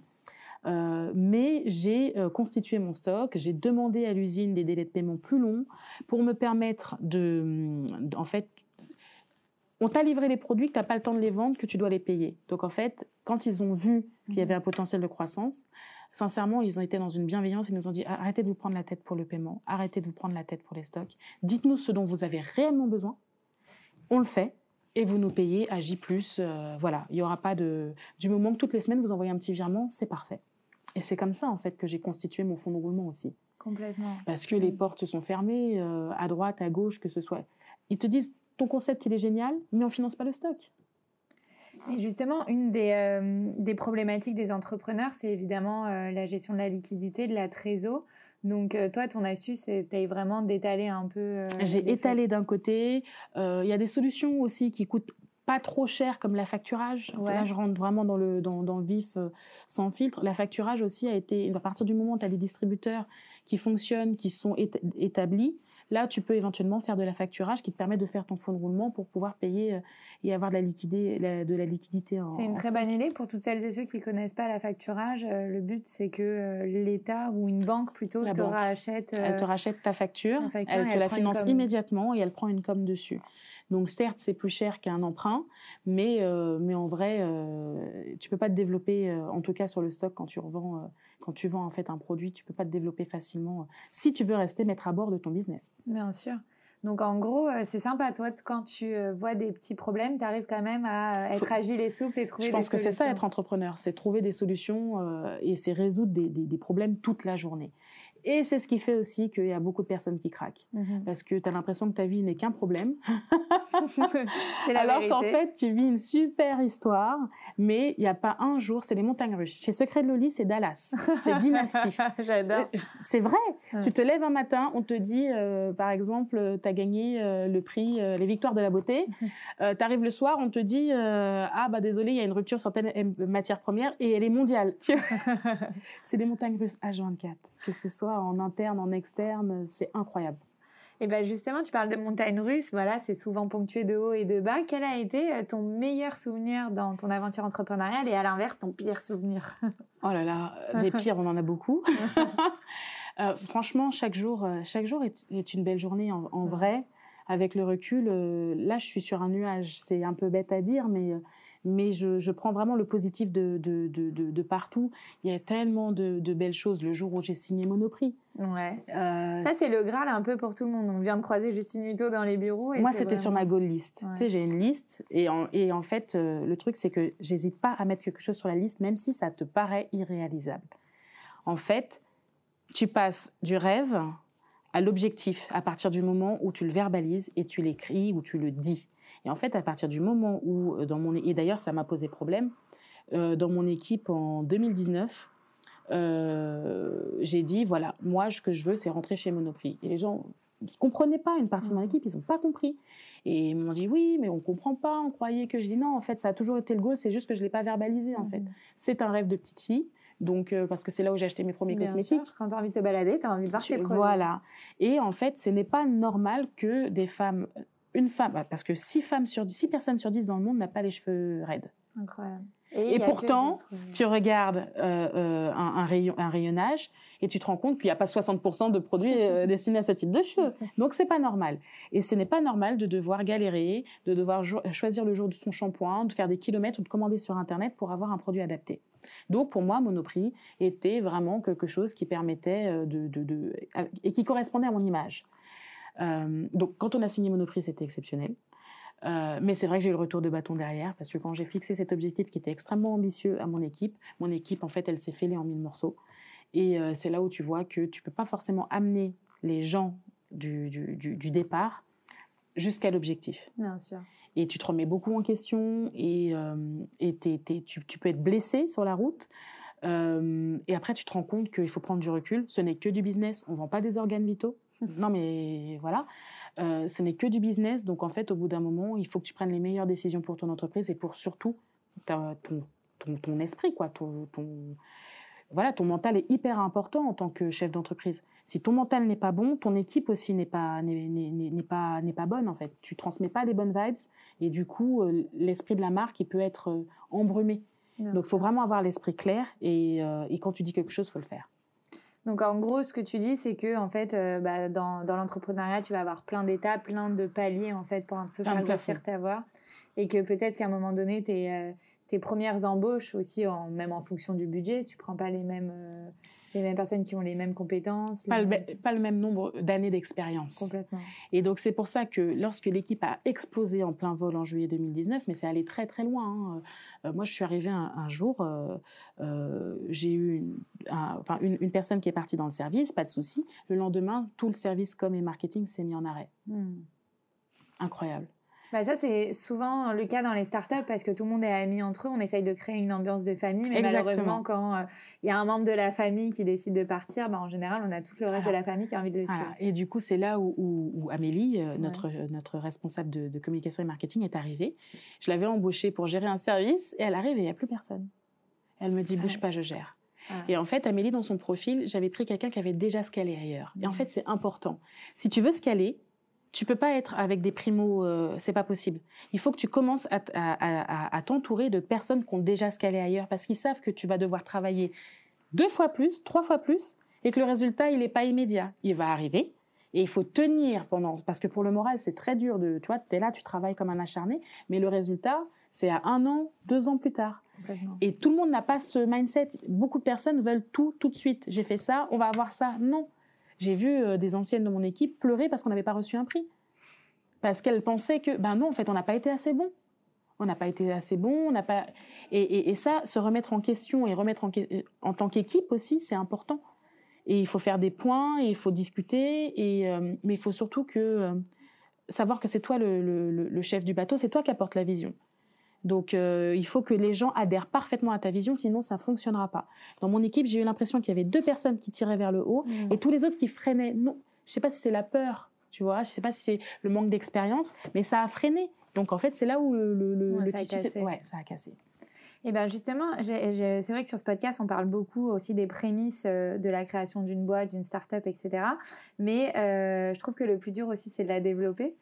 Euh, mais j'ai euh, constitué mon stock, j'ai demandé à l'usine des délais de paiement plus longs pour me permettre de, de en fait, on t'a livré les produits que tu n'as pas le temps de les vendre, que tu dois les payer. Donc en fait, quand ils ont vu qu'il y avait un potentiel de croissance, sincèrement, ils ont été dans une bienveillance, ils nous ont dit arrêtez de vous prendre la tête pour le paiement, arrêtez de vous prendre la tête pour les stocks, dites-nous ce dont vous avez réellement besoin, on le fait. Et vous nous payez à J plus, euh, voilà, il n'y aura pas de... Du moment que toutes les semaines, vous envoyez un petit virement, c'est parfait. Et c'est comme ça, en fait, que j'ai constitué mon fonds de roulement aussi. Complètement. Parce que oui. les portes se sont fermées, euh, à droite, à gauche, que ce soit... Ils te disent, ton concept, il est génial, mais on ne finance pas le stock. Et justement, une des, euh, des problématiques des entrepreneurs, c'est évidemment euh, la gestion de la liquidité, de la trésorerie. Donc, toi, ton astuce, t'as vraiment d'étaler un peu... Euh, J'ai étalé d'un côté. Il euh, y a des solutions aussi qui coûtent pas trop cher, comme la facturage. Ouais. Là, je rentre vraiment dans le, dans, dans le vif, euh, sans filtre. La facturage aussi a été... À partir du moment où tu as des distributeurs qui fonctionnent, qui sont établis, là, tu peux éventuellement faire de la facturage qui te permet de faire ton fonds de roulement pour pouvoir payer et avoir de la liquidité, de la liquidité en stock. C'est une très bonne idée pour toutes celles et ceux qui ne connaissent pas la facturage. Le but, c'est que l'État ou une banque plutôt te rachète, elle te rachète ta facture, facture elle te elle la finance immédiatement et elle prend une com dessus. Donc certes, c'est plus cher qu'un emprunt, mais euh, mais en vrai, euh, tu peux pas te développer, euh, en tout cas sur le stock quand tu revends, euh, quand tu vends en fait un produit, tu peux pas te développer facilement euh, si tu veux rester maître à bord de ton business. Bien sûr. Donc en gros, euh, c'est sympa toi quand tu euh, vois des petits problèmes, tu arrives quand même à euh, être Faut... agile et souple et trouver des solutions. Je pense que c'est ça être entrepreneur, c'est trouver des solutions euh, et c'est résoudre des, des, des problèmes toute la journée. Et c'est ce qui fait aussi qu'il y a beaucoup de personnes qui craquent. Mmh. Parce que tu as l'impression que ta vie n'est qu'un problème. C'est la Alors vérité. Qu'en fait, tu vis une super histoire, mais il n'y a pas un jour, c'est les montagnes russes. Chez Secrets de Loly, c'est Dallas. C'est Dynastie. J'adore. C'est vrai. Ouais. Tu te lèves un matin, on te dit, euh, par exemple, tu as gagné euh, le prix, euh, les victoires de la beauté. Euh, tu arrives le soir, on te dit, euh, ah bah désolé, il y a une rupture sur telle matière première et elle est mondiale. C'est des montagnes russes H vingt-quatre. Que ce soit en interne, en externe, c'est incroyable. Et bien justement, tu parles de montagne russe, voilà, c'est souvent ponctué de haut et de bas. Quel a été ton meilleur souvenir dans ton aventure entrepreneuriale et à l'inverse, ton pire souvenir? Oh là là, des pires, on en a beaucoup. euh, franchement, chaque jour, chaque jour est, est une belle journée en, en vrai. Avec le recul, euh, là, je suis sur un nuage. C'est un peu bête à dire, mais mais je, je prends vraiment le positif de de de de, de partout. Il y a tellement de, de belles choses. Le jour où j'ai signé Monoprix. Ouais. Euh, ça, c'est le Graal un peu pour tout le monde. On vient de croiser Justine Uteau dans les bureaux. Et moi, c'était vraiment... sur ma goal list. Ouais. Tu sais, j'ai une liste et en et en fait, euh, le truc, c'est que j'hésite pas à mettre quelque chose sur la liste, même si ça te paraît irréalisable. En fait, tu passes du rêve à l'objectif, à partir du moment où tu le verbalises et tu l'écris ou tu le dis. Et en fait, à partir du moment où, dans mon et d'ailleurs, ça m'a posé problème, euh, dans mon équipe en deux mille dix-neuf, euh, j'ai dit, voilà, moi, ce que je veux, c'est rentrer chez Monoprix. Et les gens ne comprenaient pas, une partie de mon équipe, ils n'ont pas compris. Et ils m'ont dit, oui, mais on ne comprend pas, on croyait que... Je dis, non, en fait, ça a toujours été le goal, c'est juste que je ne l'ai pas verbalisé, en mmh. fait. C'est un rêve de petite fille. Donc, euh, parce que c'est là où j'ai acheté mes premiers Bien cosmétiques. Sûr, quand tu as envie de te balader, tu as envie de voir tes produits. Voilà. Et en fait, ce n'est pas normal que des femmes, une femme, parce que six femmes sur dix, six personnes sur dix dans le monde n'ont pas les cheveux raides. Incroyable. Et, et pourtant, que... tu regardes euh, euh, un, un, rayon, un rayonnage et tu te rends compte qu'il n'y a pas soixante pour cent de produits euh, destinés à ce type de cheveux. Donc, ce n'est pas normal. Et ce n'est pas normal de devoir galérer, de devoir jo- choisir le jour de son shampoing, de faire des kilomètres ou de commander sur Internet pour avoir un produit adapté. Donc, pour moi, Monoprix était vraiment quelque chose qui permettait de, de, de et qui correspondait à mon image. Euh, donc, quand on a signé Monoprix, c'était exceptionnel. Euh, mais c'est vrai que j'ai eu le retour de bâton derrière, parce que quand j'ai fixé cet objectif qui était extrêmement ambitieux à mon équipe, mon équipe, en fait, elle s'est fêlée en mille morceaux. Et euh, c'est là où tu vois que tu ne peux pas forcément amener les gens du, du, du, du départ jusqu'à l'objectif. Bien sûr. Et tu te remets beaucoup en question et, euh, et t'es, t'es, tu, tu peux être blessé sur la route. Euh, et après, tu te rends compte qu'il faut prendre du recul. Ce n'est que du business. On ne vend pas des organes vitaux. Non, mais voilà. Euh, ce n'est que du business. Donc, en fait, au bout d'un moment, il faut que tu prennes les meilleures décisions pour ton entreprise et pour surtout ta, ton, ton, ton esprit, quoi. Ton, ton, voilà, ton mental est hyper important en tant que chef d'entreprise. Si ton mental n'est pas bon, ton équipe aussi n'est pas, n'est, n'est, n'est pas, n'est pas bonne, en fait. Tu ne transmets pas les bonnes vibes et du coup, l'esprit de la marque, il peut être embrumé. Bien Donc, il faut vraiment avoir l'esprit clair et, euh, et quand tu dis quelque chose, il faut le faire. Donc, en gros, ce que tu dis, c'est que en fait, euh, bah, dans, dans l'entrepreneuriat, tu vas avoir plein d'étapes, plein de paliers en fait, pour un peu faire grossir ta voix. Et que peut-être qu'à un moment donné, tes, euh, tes premières embauches aussi, en, même en fonction du budget, tu ne prends pas les mêmes, euh, les mêmes personnes qui ont les mêmes compétences. Pas, les mêmes... Le, pas le même nombre d'années d'expérience. Complètement. Et donc, c'est pour ça que lorsque l'équipe a explosé en plein vol en juillet deux mille dix-neuf, mais c'est allé très, très loin. Hein. Euh, moi, je suis arrivée un, un jour, euh, euh, j'ai eu une, un, enfin, une, une personne qui est partie dans le service, pas de souci. Le lendemain, tout le service com et marketing s'est mis en arrêt. Mmh. Incroyable. Bah ça, c'est souvent le cas dans les startups parce que tout le monde est ami entre eux. On essaye de créer une ambiance de famille, mais Exactement. malheureusement, quand il euh, y a un membre de la famille qui décide de partir, bah, en général, on a tout le reste voilà. de la famille qui a envie de le voilà. suivre. Et du coup, c'est là où, où, où Amélie, euh, ouais. notre, notre responsable de, de communication et marketing, est arrivée. Je l'avais embauchée pour gérer un service et elle arrive et il n'y a plus personne. Elle me dit « bouge ouais. pas, je gère ». Ah. Et en fait, Amélie, dans son profil, j'avais pris quelqu'un qui avait déjà scalé ailleurs. Et en fait, c'est important. Si tu veux scaler, tu peux pas être avec des primos, euh, c'est pas possible. Il faut que tu commences à, à, à, à t'entourer de personnes qui ont déjà scalé ailleurs parce qu'ils savent que tu vas devoir travailler deux fois plus, trois fois plus et que le résultat, il n'est pas immédiat. Il va arriver et il faut tenir pendant... Parce que pour le moral, c'est très dur de... Tu vois, tu es là, tu travailles comme un acharné, mais le résultat, c'est à un an, deux ans plus tard. Exactement. Et tout le monde n'a pas ce mindset. Beaucoup de personnes veulent tout, tout de suite. J'ai fait ça, on va avoir ça. Non. J'ai vu des anciennes de mon équipe pleurer parce qu'on n'avait pas reçu un prix. Parce qu'elles pensaient que, ben non, en fait, on n'a pas été assez bon. On n'a pas été assez bon, on n'a pas... Et, et, et ça, se remettre en question et remettre en, en tant qu'équipe aussi, c'est important. Et il faut faire des points, et il faut discuter, et, euh, mais il faut surtout que, euh, savoir que c'est toi le, le, le chef du bateau, c'est toi qui apporte la vision. Donc, euh, il faut que les gens adhèrent parfaitement à ta vision, sinon ça ne fonctionnera pas. Dans mon équipe, j'ai eu l'impression qu'il y avait deux personnes qui tiraient vers le haut mmh. et tous les autres qui freinaient. Non, je ne sais pas si c'est la peur, tu vois, je ne sais pas si c'est le manque d'expérience, mais ça a freiné. Donc, en fait, c'est là où le, le, ouais, le tissu... Ouais, ça a cassé. Et bien justement, j'ai, j'ai, c'est vrai que sur ce podcast, on parle beaucoup aussi des prémices de la création d'une boîte, d'une start-up, et cetera. Mais euh, je trouve que le plus dur aussi, c'est de la développer.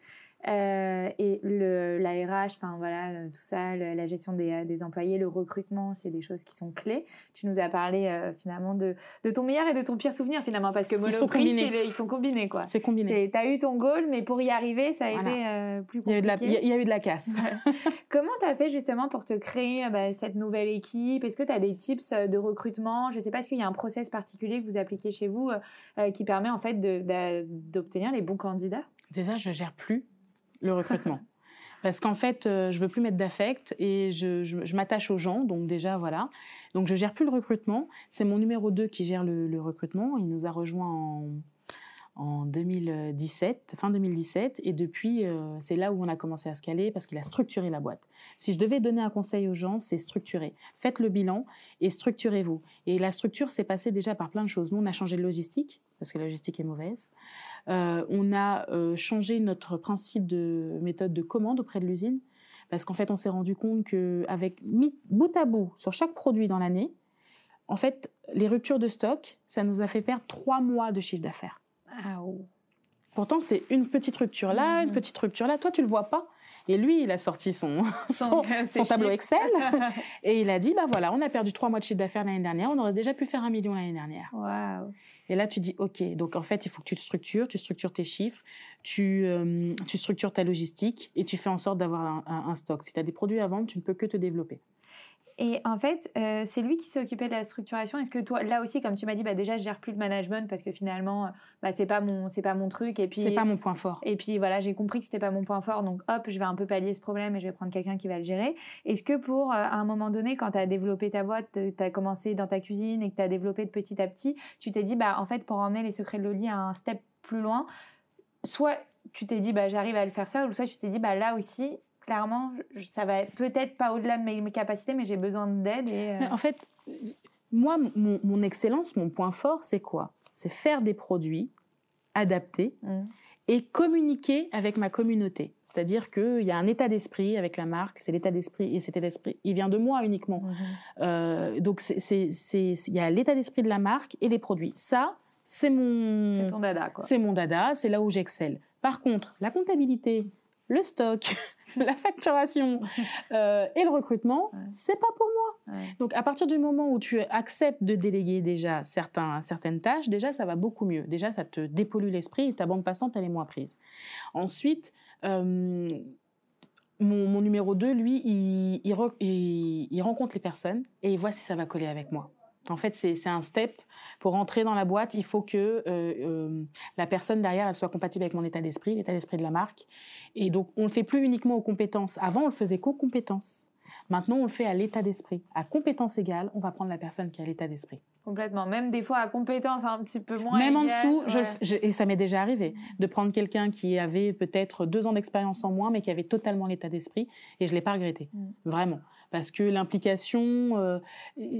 Euh, et le, la R H, enfin voilà, tout ça, le, la gestion des, des employés, le recrutement, c'est des choses qui sont clés. Tu nous as parlé euh, finalement de, de ton meilleur et de ton pire souvenir finalement, parce que Monoprix, ils, ils sont combinés quoi. C'est combiné. Tu as eu ton goal, mais pour y arriver, ça a voilà. été euh, plus compliqué. Il y a eu de la, y a eu de la casse. Ouais. Comment tu as fait justement pour te créer bah, cette nouvelle équipe? Est-ce que tu as des tips de recrutement? Je ne sais pas, est-ce qu'il y a un process particulier que vous appliquez chez vous euh, qui permet en fait de, de, d'obtenir les bons candidats? Déjà, je ne gère plus le recrutement. Parce qu'en fait, euh, je ne veux plus mettre d'affect et je, je, je m'attache aux gens. Donc déjà, voilà. Donc, je ne gère plus le recrutement. C'est mon numéro deux qui gère le, le recrutement. Il nous a rejoints en, en deux mille dix-sept, fin deux mille dix-sept. Et depuis, euh, c'est là où on a commencé à se caler parce qu'il a structuré la boîte. Si je devais donner un conseil aux gens, c'est structurer. Faites le bilan et structurez-vous. Et la structure s'est passée déjà par plein de choses. Nous, on a changé de logistique. Parce que la logistique est mauvaise. Euh, on a euh, changé notre principe de méthode de commande auprès de l'usine, parce qu'en fait, on s'est rendu compte qu'avec bout à bout, sur chaque produit dans l'année, en fait, les ruptures de stock, ça nous a fait perdre trois mois de chiffre d'affaires. Ah oh. Pourtant, c'est une petite rupture là, mmh. une petite rupture là. Toi, tu le vois pas. Et lui, il a sorti son, son, son tableau Excel et il a dit, bah voilà, on a perdu trois mois de chiffre d'affaires l'année dernière, on aurait déjà pu faire un million l'année dernière. Wow. Et là, tu dis, ok, donc en fait, il faut que tu te structures, tu structures tes chiffres, tu, euh, tu structures ta logistique et tu fais en sorte d'avoir un, un, un stock. Si tu as des produits à vendre, tu ne peux que te développer. Et en fait, euh, c'est lui qui s'est occupé de la structuration. Est-ce que toi, là aussi, comme tu m'as dit, bah déjà, je gère plus le management parce que finalement, bah c'est pas mon, c'est pas mon truc. Et puis, c'est pas mon point fort. Et puis voilà, j'ai compris que c'était pas mon point fort, donc hop, je vais un peu pallier ce problème et je vais prendre quelqu'un qui va le gérer. Est-ce que pour, à un moment donné, quand tu as développé ta boîte, tu as commencé dans ta cuisine et que tu as développé de petit à petit, tu t'es dit, bah en fait, pour emmener les secrets de Loly à un step plus loin, soit tu t'es dit, bah j'arrive à le faire ça, ou soit tu t'es dit, bah là aussi. Clairement, ça va peut-être pas au-delà de mes capacités, mais j'ai besoin d'aide. Et euh... En fait, moi, mon, mon excellence, mon point fort, c'est quoi? C'est faire des produits adaptés mmh. et communiquer avec ma communauté. C'est-à-dire qu'il y a un état d'esprit avec la marque, c'est l'état d'esprit, et cet état d'esprit, il vient de moi uniquement. Mmh. Euh, donc, c'est, c'est, c'est, il y a l'état d'esprit de la marque et les produits. Ça, c'est mon... C'est ton dada, quoi. C'est mon dada, c'est là où j'excelle. Par contre, la comptabilité... le stock, la facturation euh, et le recrutement, ouais. c'est pas pour moi. Ouais. Donc, à partir du moment où tu acceptes de déléguer déjà certains, certaines tâches, déjà, ça va beaucoup mieux. Déjà, ça te dépollue l'esprit et ta bande passante, elle est moins prise. Ensuite, euh, mon, mon numéro deux, lui, il, il, il, il rencontre les personnes et il voit si ça va coller avec moi. En fait, c'est, c'est un step. Pour entrer dans la boîte, il faut que euh, euh, la personne derrière, elle soit compatible avec mon état d'esprit, l'état d'esprit de la marque. Et donc, on ne le fait plus uniquement aux compétences. Avant, on le faisait qu'aux compétences. Maintenant, on le fait à l'état d'esprit. À compétence égale, on va prendre la personne qui a l'état d'esprit. Complètement. Même des fois, à compétence un petit peu moins égale. Même en dessous, ouais. je, je, et ça m'est déjà arrivé, de prendre quelqu'un qui avait peut-être deux ans d'expérience en moins, mais qui avait totalement l'état d'esprit, et je ne l'ai pas regretté, mmh. vraiment. Parce que l'implication... Euh,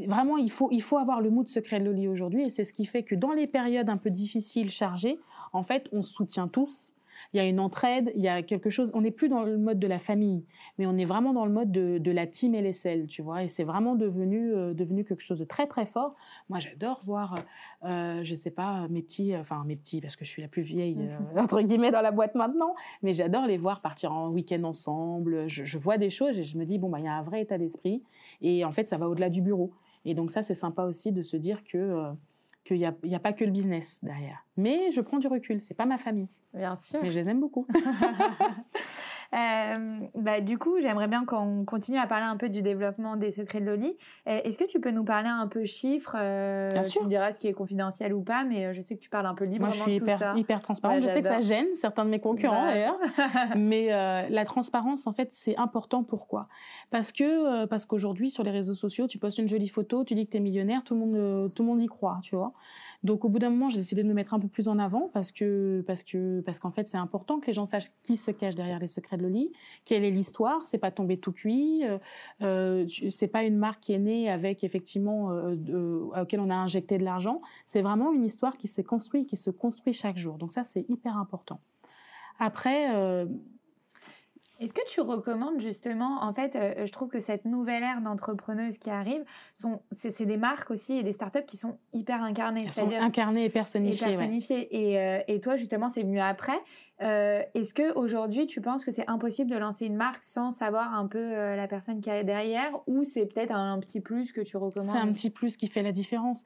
vraiment, il faut, il faut avoir le mood secret de Loly aujourd'hui, et c'est ce qui fait que dans les périodes un peu difficiles, chargées, en fait, on se soutient tous. Il y a une entraide, il y a quelque chose. On n'est plus dans le mode de la famille, mais on est vraiment dans le mode de, de la team et l'aisselle, tu vois. Et c'est vraiment devenu, euh, devenu quelque chose de très, très fort. Moi, j'adore voir, euh, je ne sais pas, mes petits, enfin mes petits, parce que je suis la plus vieille, euh, entre guillemets, dans la boîte maintenant, mais j'adore les voir partir en week-end ensemble. Je, je vois des choses et je me dis, bon, bah, il y a un vrai état d'esprit. Et en fait, ça va au-delà du bureau. Et donc ça, c'est sympa aussi de se dire que... Euh, qu'il n'y a, a pas que le business derrière. Mais je prends du recul, ce n'est pas ma famille. Bien sûr. Mais je les aime beaucoup. euh, bah, du coup, j'aimerais bien qu'on continue à parler un peu du développement des secrets de Loly. Est-ce que tu peux nous parler un peu chiffres euh, Bien sûr. Tu me diras ce qui est confidentiel ou pas, mais je sais que tu parles un peu librement de tout ça. Moi, je suis hyper, hyper transparente. Ouais, je sais que ça gêne certains de mes concurrents, bah. d'ailleurs. mais euh, la transparence, en fait, c'est important. Pourquoi ? Parce que, euh, parce qu'aujourd'hui, sur les réseaux sociaux, tu postes une jolie photo, tu dis que tu es millionnaire, tout le monde, euh, tout le monde y croit, tu vois ? Donc, au bout d'un moment, j'ai décidé de me mettre un peu plus en avant parce que, parce que, parce qu'en fait, c'est important que les gens sachent qui se cache derrière les secrets de Loly, quelle est l'histoire. C'est pas tombé tout cuit. Euh, c'est pas une marque qui est née avec effectivement euh, euh, auquel on a injecté de l'argent. C'est vraiment une histoire qui s'est construite, qui se construit chaque jour. Donc ça, c'est hyper important. Après. Euh, Est-ce que tu recommandes justement, en fait, euh, je trouve que cette nouvelle ère d'entrepreneuses qui arrivent, sont, c'est, c'est des marques aussi et des startups qui sont hyper incarnées. Elles sont incarnées et personnifiées. Et, personnifiées. Ouais. Et, euh, et toi, justement, c'est venu après. Euh, est-ce qu'aujourd'hui, tu penses que c'est impossible de lancer une marque sans savoir un peu euh, la personne qu'il y a derrière, ou c'est peut-être un petit plus que tu recommandes? C'est un petit plus qui fait la différence.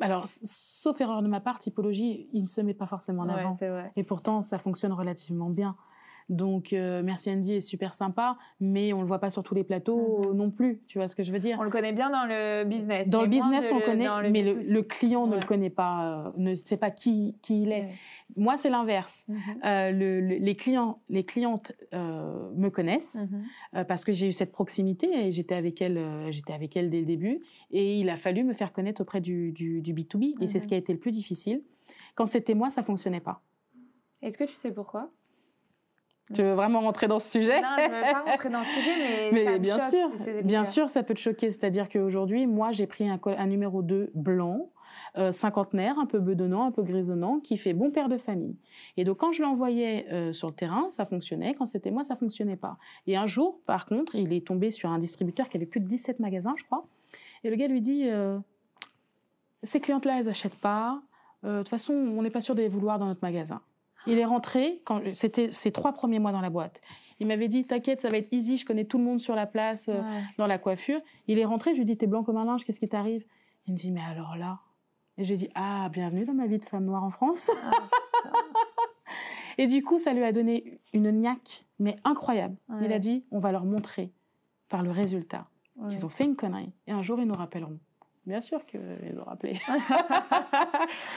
Alors, sauf erreur de ma part, typologie, il ne se met pas forcément en ouais, avant. C'est vrai. Et pourtant, ça fonctionne relativement bien. Donc, euh, Merci Andy est super sympa, mais on le voit pas sur tous les plateaux mmh. non plus. Tu vois ce que je veux dire ? On le connaît bien dans le business. Dans le business, on le connaît, le, mais le, le client ouais. ne le connaît pas, euh, ne sait pas qui, qui il est. Ouais. Moi, c'est l'inverse. Mmh. Euh, le, le, les clients, les clientes euh, me connaissent mmh. euh, parce que j'ai eu cette proximité et j'étais avec elles, euh, j'étais avec elles dès le début. Et il a fallu me faire connaître auprès du, du, du B to B. Mmh. Et c'est ce qui a été le plus difficile. Quand c'était moi, ça fonctionnait pas. Est-ce que tu sais pourquoi ? Tu veux vraiment rentrer dans ce sujet ? Non, je ne veux pas rentrer dans ce sujet, mais, mais ça me bien choque. Sûr, si c'est bien sûr, ça peut te choquer. C'est-à-dire qu'aujourd'hui, moi, j'ai pris un, un numéro deux blanc, euh, cinquantenaire, un peu bedonnant, un peu grisonnant, qui fait bon père de famille. Et donc, quand je l'envoyais euh, sur le terrain, ça fonctionnait. Quand c'était moi, ça ne fonctionnait pas. Et un jour, par contre, il est tombé sur un distributeur qui avait plus de dix-sept magasins, je crois. Et le gars lui dit euh, « Ces clientes-là, elles n'achètent pas. Euh, de toute façon, on n'est pas sûr de les vouloir dans notre magasin. » Il est rentré, quand, c'était ses trois premiers mois dans la boîte. Il m'avait dit, t'inquiète, ça va être easy, je connais tout le monde sur la place, ouais. euh, dans la coiffure. Il est rentré, je lui ai dit, t'es blanc comme un linge, qu'est-ce qui t'arrive ? Il me dit, mais alors là ? Et j'ai dit, ah, bienvenue dans ma vie de femme noire en France. Ah, et du coup, ça lui a donné une niaque, mais incroyable. Ouais. Il a dit, on va leur montrer par le résultat ouais. qu'ils ont fait une connerie. Et un jour, ils nous rappelleront. Bien sûr qu'ils l'ont rappelé.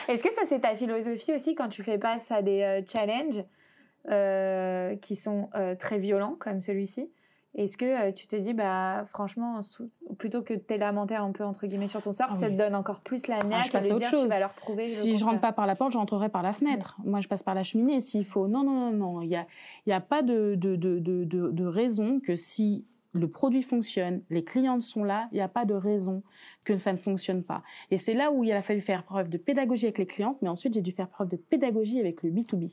Est-ce que ça, c'est ta philosophie aussi quand tu fais face à des euh, challenges euh, qui sont euh, très violents comme celui-ci ? Est-ce que euh, tu te dis, bah, franchement, sous, plutôt que de te lamenter un peu entre guillemets sur ton sort, ah, ça oui. te donne encore plus la niaque ah, et de dire chose. Tu vas leur prouver. Si je, je rentre pas par la porte, je rentrerai par la fenêtre. Oui. Moi, je passe par la cheminée s'il faut. Non, non, non, non. Il n'y a, y a pas de, de, de, de, de, de raison que si... le produit fonctionne, les clientes sont là, il n'y a pas de raison que ça ne fonctionne pas. Et c'est là où il a fallu faire preuve de pédagogie avec les clientes, mais ensuite j'ai dû faire preuve de pédagogie avec le B to B.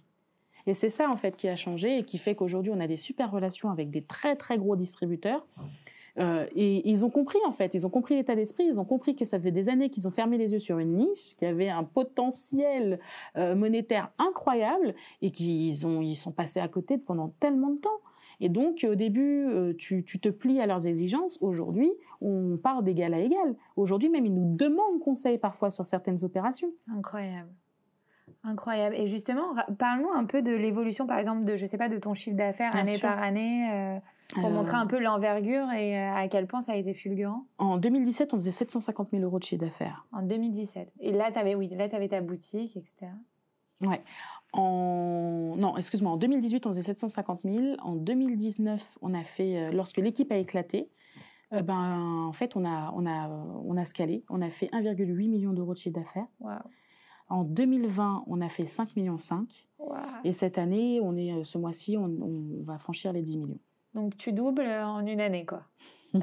Et c'est ça en fait qui a changé et qui fait qu'aujourd'hui on a des super relations avec des très très gros distributeurs. Euh, et ils ont compris en fait, ils ont compris l'état d'esprit, ils ont compris que ça faisait des années qu'ils ont fermé les yeux sur une niche, qui avait un potentiel euh, monétaire incroyable et qu'ils ont, ils sont passés à côté pendant tellement de temps. Et donc, au début, tu, tu te plies à leurs exigences. Aujourd'hui, on part d'égal à égal. Aujourd'hui, même, ils nous demandent conseil parfois sur certaines opérations. Incroyable. Incroyable. Et justement, parle-nous un peu de l'évolution, par exemple, de, je sais pas, de ton chiffre d'affaires Bien année sûr. Par année, euh, pour euh... montrer un peu l'envergure et à quel point ça a été fulgurant. En deux mille dix-sept, on faisait sept cent cinquante mille euros de chiffre d'affaires. En deux mille dix-sept. Et là, tu avais oui, là, tu avais ta boutique, et cetera. Ouais. En... Non, excuse-moi, en deux mille dix-huit, on faisait sept cent cinquante mille. En deux mille dix-neuf, on a fait... Lorsque l'équipe a éclaté, euh, ben, en fait, on a, on a, on a scalé. On a fait un virgule huit million d'euros de chiffre d'affaires. Wow. En deux mille vingt, on a fait cinq virgule cinq millions. Wow. Et cette année, on est, ce mois-ci, on, on va franchir les dix millions. Donc, tu doubles en une année, quoi. Wow.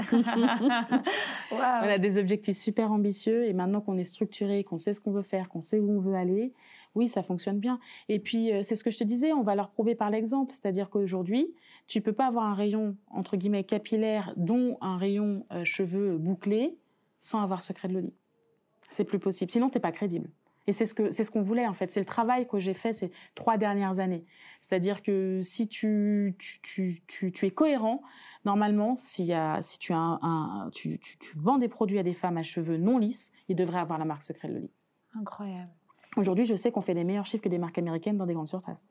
On a des objectifs super ambitieux. Et maintenant qu'on est structuré, qu'on sait ce qu'on veut faire, qu'on sait où on veut aller... Oui, ça fonctionne bien. Et puis, euh, c'est ce que je te disais, on va leur prouver par l'exemple. C'est-à-dire qu'aujourd'hui, tu ne peux pas avoir un rayon, entre guillemets, capillaire, dont un rayon euh, cheveux bouclés, sans avoir Secret de Loly. C'est plus possible. Sinon, tu n'es pas crédible. Et c'est ce que, c'est ce qu'on voulait, en fait. C'est le travail que j'ai fait ces trois dernières années. C'est-à-dire que si tu, tu, tu, tu, tu es cohérent, normalement, si, y a, si tu, as un, un, tu, tu, tu vends des produits à des femmes à cheveux non lisses, ils devraient avoir la marque Secret de Loly. Incroyable. Aujourd'hui, je sais qu'on fait des meilleurs chiffres que des marques américaines dans des grandes surfaces.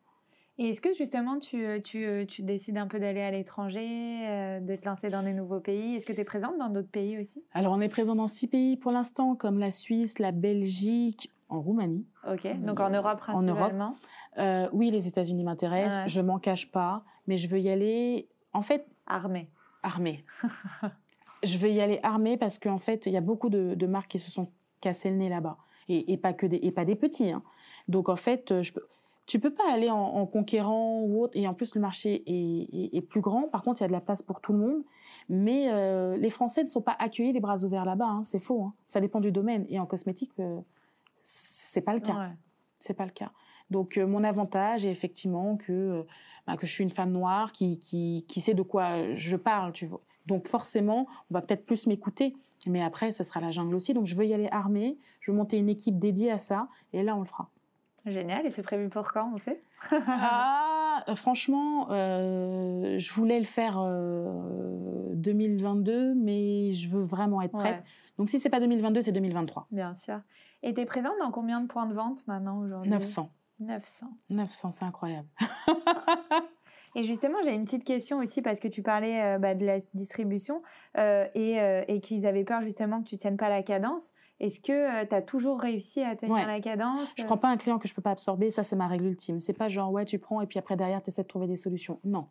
Et est-ce que justement, tu, tu, tu décides un peu d'aller à l'étranger, euh, de te lancer dans des nouveaux pays ? Est-ce que tu es présente dans d'autres pays aussi ? Alors, on est présent dans six pays pour l'instant, comme la Suisse, la Belgique, en Roumanie. Ok, donc en Europe principalement. En Europe. Euh, oui, les États-Unis m'intéressent, ah ouais. Je ne m'en cache pas, mais je veux y aller, en fait... Armée. Armée. Je veux y aller armée parce qu'en fait, il y a beaucoup de, de marques qui se sont cassées le nez là-bas. Et, et, pas que des, et pas des petits. Hein. Donc, en fait, je peux, tu peux pas aller en, en conquérant ou autre. Et en plus, le marché est, est, est plus grand. Par contre, il y a de la place pour tout le monde. Mais euh, les Français ne sont pas accueillis les bras ouverts là-bas. Hein. C'est faux. Hein. Ça dépend du domaine. Et en cosmétique, euh, c'est pas le cas. Ouais. C'est pas le cas. Donc euh, mon avantage est effectivement que, euh, bah, que je suis une femme noire qui, qui, qui sait de quoi je parle, tu vois. Donc forcément, on va peut-être plus m'écouter, mais après, ce sera la jungle aussi. Donc je veux y aller armée, je veux monter une équipe dédiée à ça, et là, on le fera. Génial, et c'est prévu pour quand, on sait? Ah, franchement, euh, je voulais le faire euh, deux mille vingt-deux, mais je veux vraiment être prête. Ouais. Donc si c'est pas deux mille vingt-deux, c'est deux mille vingt-trois. Bien sûr. Et t'es présente dans combien de points de vente maintenant aujourd'hui? neuf cents. neuf cents. neuf cents, c'est incroyable. Et justement, j'ai une petite question aussi parce que tu parlais euh, bah, de la distribution euh, et, euh, et qu'ils avaient peur justement que tu ne tiennes pas la cadence. Est-ce que euh, tu as toujours réussi à tenir ouais. la cadence? Je ne prends pas un client que je ne peux pas absorber. Ça, c'est ma règle ultime. Ce n'est pas genre, ouais, tu prends et puis après, derrière, tu essaies de trouver des solutions. Non.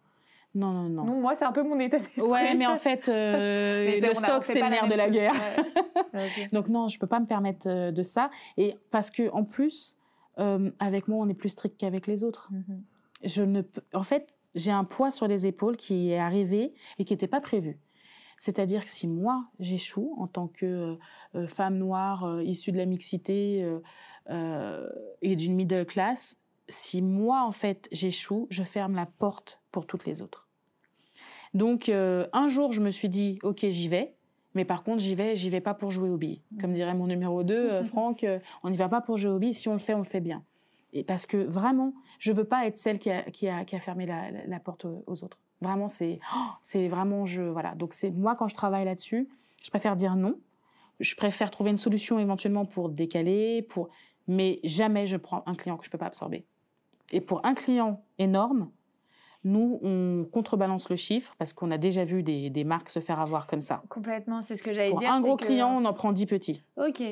Non, non, non. Non, moi, c'est un peu mon état d'esprit. Ouais, mais en fait, euh, mais le stock, c'est le nerf de la guerre. Ouais. Okay. Donc non, je ne peux pas me permettre de ça. Et parce qu'en plus, euh, avec moi, on est plus strict qu'avec les autres. Mm-hmm. Je ne peux... En fait, j'ai un poids sur les épaules qui est arrivé et qui n'était pas prévu. C'est-à-dire que si moi, j'échoue en tant que euh, femme noire euh, issue de la mixité euh, euh, et d'une middle class, si moi, en fait, j'échoue, je ferme la porte pour toutes les autres. Donc, euh, un jour, je me suis dit, OK, j'y vais. Mais par contre, j'y vais, j'y vais pas pour jouer au billes. Comme dirait mon numéro deux, euh, Franck, euh, on n'y va pas pour jouer au billes. Si on le fait, on le fait bien. Et parce que vraiment, je veux pas être celle qui a, qui a, qui a fermé la, la, la porte aux autres. Vraiment, c'est, oh, c'est vraiment je, voilà. Donc c'est moi quand je travaille là-dessus, je préfère dire non. Je préfère trouver une solution éventuellement pour décaler, pour, mais jamais je prends un client que je peux pas absorber. Et pour un client énorme, nous, on contrebalance le chiffre parce qu'on a déjà vu des, des marques se faire avoir comme ça. Complètement, c'est ce que j'allais pour dire. Pour un gros client, que... on en prend dix petits. Ok,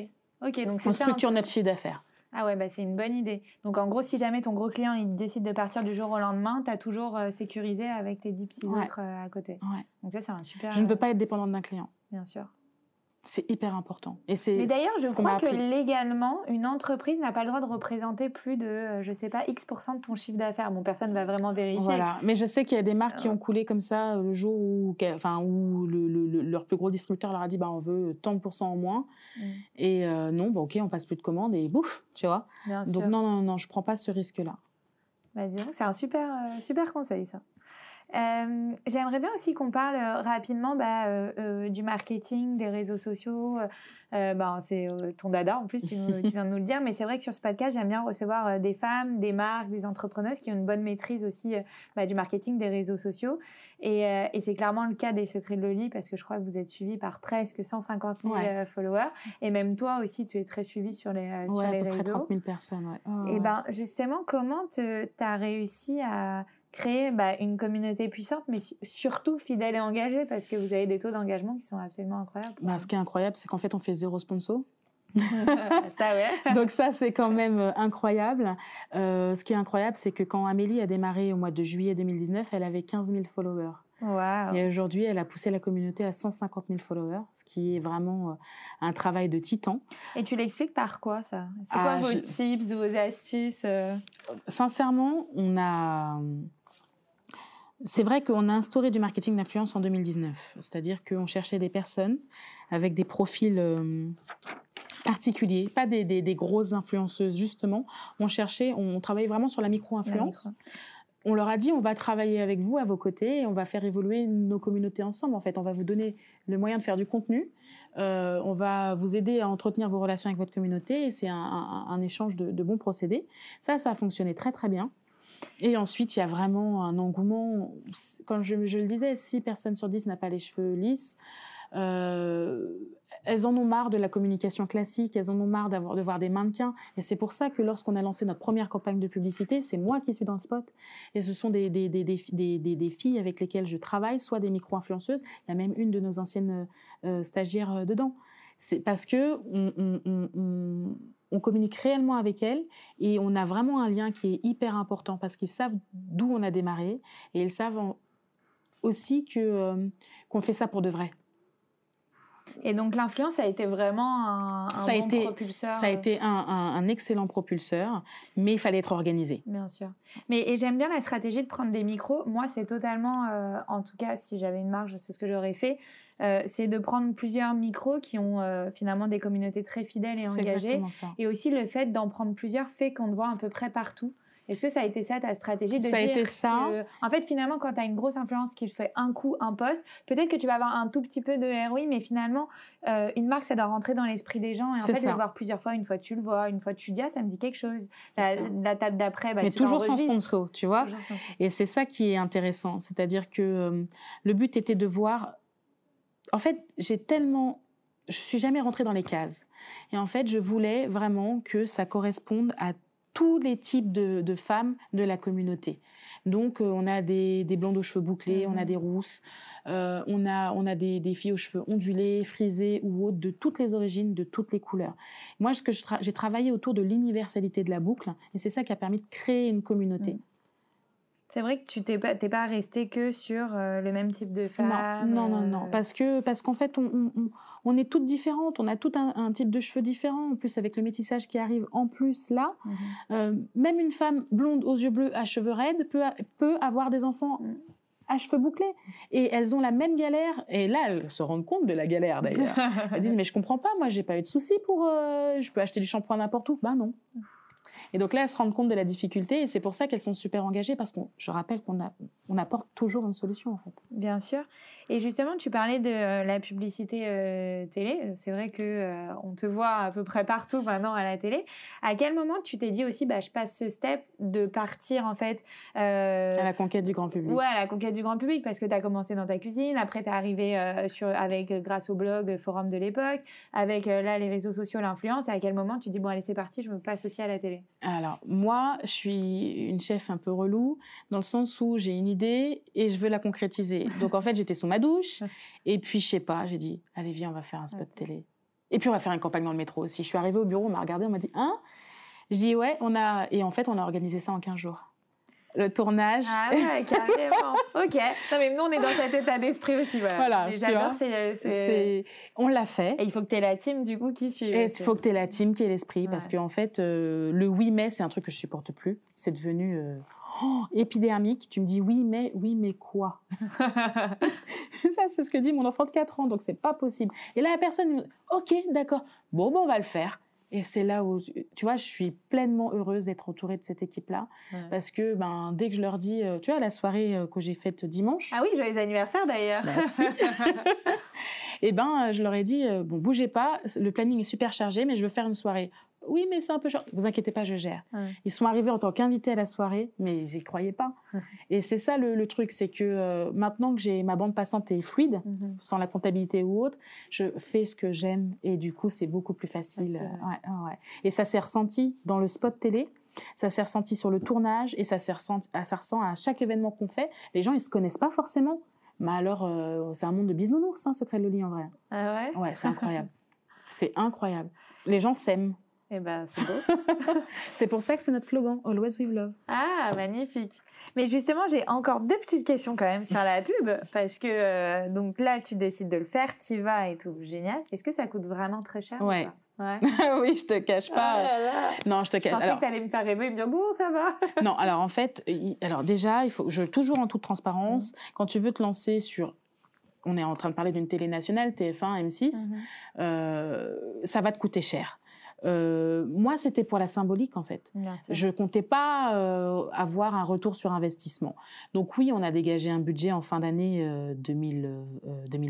ok, donc c'est on ça. On structure un... notre chiffre d'affaires. Ah ouais, bah c'est une bonne idée. Donc, en gros, si jamais ton gros client il décide de partir du jour au lendemain, tu as toujours euh, sécurisé avec tes dix petits ouais. autres euh, à côté. Ouais. Donc ça, c'est un super... Je ne veux pas être dépendante d'un client. Bien sûr. C'est hyper important. Et c'est, mais d'ailleurs, je crois que légalement, une entreprise n'a pas le droit de représenter plus de, euh, je ne sais pas, X% de ton chiffre d'affaires. Bon, personne ne va vraiment vérifier. Voilà. Mais je sais qu'il y a des marques euh... qui ont coulé comme ça le jour où, enfin, où le, le, le, leur plus gros distributeur leur a dit bah, on veut tant de pourcents en moins. Mm. Et euh, non, bah, OK, on passe plus de commandes et bouf, tu vois. Bien Donc, sûr. non, non, non, je ne prends pas ce risque-là. Bah, disons, c'est un super, euh, super conseil, ça. Euh, j'aimerais bien aussi qu'on parle euh, rapidement bah, euh, euh, du marketing, des réseaux sociaux. Euh, bah, c'est euh, ton dada en plus, tu, tu viens de nous le dire. Mais c'est vrai que sur ce podcast, j'aime bien recevoir euh, des femmes, des marques, des entrepreneuses qui ont une bonne maîtrise aussi euh, bah, du marketing, des réseaux sociaux. Et, euh, et c'est clairement le cas des Secrets de Loly parce que je crois que vous êtes suivis par presque cent cinquante mille ouais. euh, followers. Et même toi aussi, tu es très suivie sur les, euh, ouais, sur les réseaux. Ouais, à peu près trente mille personnes. Ouais. Oh, et ouais. ben justement, comment tu as réussi à... créer bah, une communauté puissante, mais surtout fidèle et engagée, parce que vous avez des taux d'engagement qui sont absolument incroyables. Bah, ce qui est incroyable, c'est qu'en fait, on fait zéro sponsor. ça, ouais. Donc ça, c'est quand même incroyable. Euh, ce qui est incroyable, c'est que quand Amélie a démarré au mois de juillet deux mille dix-neuf, elle avait quinze mille followers. Wow. Et aujourd'hui, elle a poussé la communauté à cent cinquante mille followers, ce qui est vraiment euh, un travail de titan. Et tu l'expliques par quoi, ça? C'est ah, quoi vos je... tips, vos astuces euh... Sincèrement, on a... C'est vrai qu'on a instauré du marketing d'influence en deux mille dix-neuf. C'est-à-dire qu'on cherchait des personnes avec des profils euh, particuliers, pas des, des, des grosses influenceuses, justement. On cherchait, on travaillait vraiment sur la micro-influence. La micro. On leur a dit, on va travailler avec vous, à vos côtés, et on va faire évoluer nos communautés ensemble. En fait, on va vous donner le moyen de faire du contenu. Euh, on va vous aider à entretenir vos relations avec votre communauté. Et c'est un, un, un échange de, de bons procédés. Ça, ça a fonctionné très, très bien. Et ensuite, il y a vraiment un engouement. Comme je, je le disais, six personnes sur dix n'ont pas les cheveux lisses. Euh, elles en ont marre de la communication classique. Elles en ont marre d'avoir, de voir des mannequins. Et c'est pour ça que lorsqu'on a lancé notre première campagne de publicité, c'est moi qui suis dans le spot. Et ce sont des, des, des, des, des, des, des filles avec lesquelles je travaille, soit des micro-influenceuses. Il y a même une de nos anciennes euh, stagiaires dedans. C'est parce que on, on, on, on, on communique réellement avec elles et on a vraiment un lien qui est hyper important parce qu'ils savent d'où on a démarré et ils savent en, aussi que, euh, qu'on fait ça pour de vrai. Et donc l'influence a été vraiment un, un ça bon a été, propulseur. Ça a été un, un, un excellent propulseur, mais il fallait être organisé. Bien sûr. Mais et j'aime bien la stratégie de prendre des micros. Moi, c'est totalement, euh, en tout cas, si j'avais une marge, c'est ce que j'aurais fait. Euh, c'est de prendre plusieurs micros qui ont euh, finalement des communautés très fidèles et engagées. Et aussi le fait d'en prendre plusieurs fait qu'on te voit à peu près partout. Est-ce que ça a été ça ta stratégie de ça dire a été ça. Que, en fait, finalement, quand tu as une grosse influence qui fait un coup, un poste, peut-être que tu vas avoir un tout petit peu de R O I, mais finalement, euh, une marque, ça doit rentrer dans l'esprit des gens. Et en c'est fait, ça. Le voir plusieurs fois, une fois tu le vois, une fois tu dis, ah, ça me dit quelque chose. La, la table d'après, bah, mais tu toujours sans sponsor, tu vois. Et c'est ça qui est intéressant. C'est-à-dire que euh, le but était de voir. En fait, j'ai tellement. Je suis jamais rentrée dans les cases. Et en fait, je voulais vraiment que ça corresponde à tous les types de, de femmes de la communauté. Donc, euh, on a des, des blondes aux cheveux bouclés, mmh. on a des rousses, euh, on a, on a des, des filles aux cheveux ondulés, frisés ou autres, de toutes les origines, de toutes les couleurs. Moi, ce que je tra- j'ai travaillé autour de l'universalité de la boucle, et c'est ça qui a permis de créer une communauté. Mmh. C'est vrai que tu t'es pas, t'es pas restée que sur euh, le même type de femme. Non, non, non, non. Parce que, parce qu'en fait, on, on, on est toutes différentes. On a tout un, un type de cheveux différent. En plus, avec le métissage qui arrive en plus là, mm-hmm. euh, même une femme blonde aux yeux bleus à cheveux raides peut, peut avoir des enfants mm. à cheveux bouclés. Et elles ont la même galère. Et là, elles se rendent compte de la galère d'ailleurs. Elles disent, mais je comprends pas. Moi, j'ai pas eu de soucis pour. Euh, je peux acheter du shampoing n'importe où. Ben non. Et donc là, elles se rendent compte de la difficulté et c'est pour ça qu'elles sont super engagées parce que je rappelle qu'on a, on apporte toujours une solution en fait. Bien sûr. Et justement, tu parlais de euh, la publicité euh, télé. C'est vrai qu'on euh, te voit à peu près partout maintenant à la télé. À quel moment tu t'es dit aussi, bah, je passe ce step de partir en fait... Euh... À la conquête du grand public. Ouais, à la conquête du grand public parce que tu as commencé dans ta cuisine. Après, tu es arrivée euh, sur, avec, grâce au blog, forum de l'époque, avec euh, là les réseaux sociaux, l'influence. À quel moment tu dis, bon allez, c'est parti, je me passe aussi à la télé? Alors, moi, je suis une chef un peu relou, dans le sens où j'ai une idée et je veux la concrétiser. Donc, en fait, j'étais sous ma douche et puis, je sais pas, j'ai dit, allez, viens, on va faire un spot de télé. Et puis, on va faire une campagne dans le métro aussi. Je suis arrivée au bureau, on m'a regardée, on m'a dit, hein ? J'ai dit, ouais, on a... Et en fait, on a organisé ça en quinze jours. Le tournage. Ah ouais, carrément. OK. Non, mais nous, on est dans cet état d'esprit aussi. Voilà. voilà et j'adore, c'est, c'est... c'est... On l'a fait. Et il faut que tu aies la team, du coup, qui suit. Il faut que tu aies la team qui ait l'esprit. Ouais. Parce qu'en fait, euh, le huit mai, c'est un truc que je supporte plus. C'est devenu euh, oh, épidermique. Tu me dis oui, mais, oui, mais quoi ? Ça, c'est ce que dit mon enfant de quatre ans. Donc, c'est pas possible. Et là, la personne, OK, d'accord. Bon, bon, on va le faire. Et c'est là où, tu vois, je suis pleinement heureuse d'être entourée de cette équipe-là. Ouais. Parce que ben, dès que je leur dis, tu vois, la soirée que j'ai faite dimanche. Ah oui, joyeux anniversaire d'ailleurs. Merci. Et ben, je leur ai dit, bon, bougez pas, le planning est super chargé, mais je veux faire une soirée. Oui, mais c'est un peu chargé. Vous inquiétez pas, je gère. Ouais. Ils sont arrivés en tant qu'invités à la soirée, mais ils n'y croyaient pas. Ouais. Et c'est ça le, le truc, c'est que euh, maintenant que j'ai ma bande passante est fluide, mm-hmm. sans la comptabilité ou autre, je fais ce que j'aime et du coup, c'est beaucoup plus facile. Euh, ouais, ouais. Et ça s'est ressenti dans le spot télé, ça s'est ressenti sur le tournage et ça s'est ressenti, ça ressent à chaque événement qu'on fait. Les gens, ils ne se connaissent pas forcément. Mais alors, euh, c'est un monde de bisounours, hein, Secret de Loly en vrai. Ah ouais ? Ouais, c'est incroyable. C'est incroyable. Les gens s'aiment. Eh ben, c'est beau. C'est pour ça que c'est notre slogan, Always with Love. Ah, magnifique. Mais justement, j'ai encore deux petites questions quand même sur la pub, parce que euh, donc là, tu décides de le faire, t'y vas et tout, génial. Est-ce que ça coûte vraiment très cher ouais. ou pas ouais. Oui, je te cache pas. Oh là là. Non, je te cache. Je pensais alors... que t'allais me faire rêver, bien bon, ça va. Non, alors en fait, alors déjà, il faut je toujours en toute transparence, mmh. quand tu veux te lancer sur on est en train de parler d'une télé nationale, T F un, M six, mmh. euh, ça va te coûter cher. Euh, moi, c'était pour la symbolique en fait. Je comptais pas euh, avoir un retour sur investissement. Donc oui, on a dégagé un budget en fin d'année euh, deux mille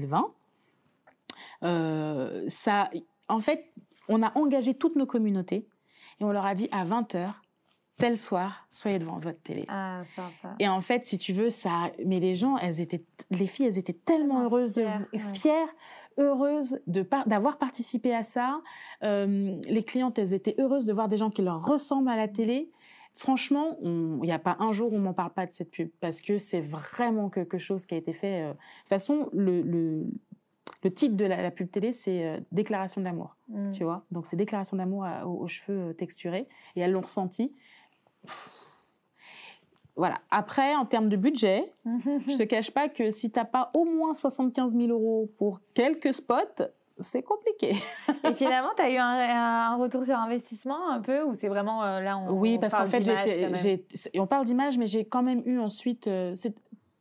vingt. Euh, ça, en fait, on a engagé toutes nos communautés et on leur a dit à vingt heures. Tel soir, soyez devant votre télé. Ah, sympa. Et en fait, si tu veux, ça. Mais les gens, elles étaient, les filles, elles étaient tellement heureuses, de... fières, ouais. fières, heureuses de par... d'avoir participé à ça. Euh, les clientes, elles étaient heureuses de voir des gens qui leur ressemblent à la télé. Franchement, il n'y a pas un jour où on m'en parle pas de cette pub parce que c'est vraiment quelque chose qui a été fait. Euh... De toute façon, le, le... Le titre de la, la pub télé, c'est euh, « Déclaration d'amour mmh. », tu vois. Donc, c'est « Déclaration d'amour à, aux, aux cheveux texturés » et elles l'ont ressenti. Voilà. Après, en termes de budget, je ne te cache pas que si tu n'as pas au moins soixante-quinze mille euros pour quelques spots, c'est compliqué. Et finalement, tu as eu un, un retour sur investissement un peu, ou c'est vraiment euh, là on, oui, on parce parle qu'en fait, d'image j'ai, j'ai, on parle d'image, mais j'ai quand même eu ensuite... Euh, c'est,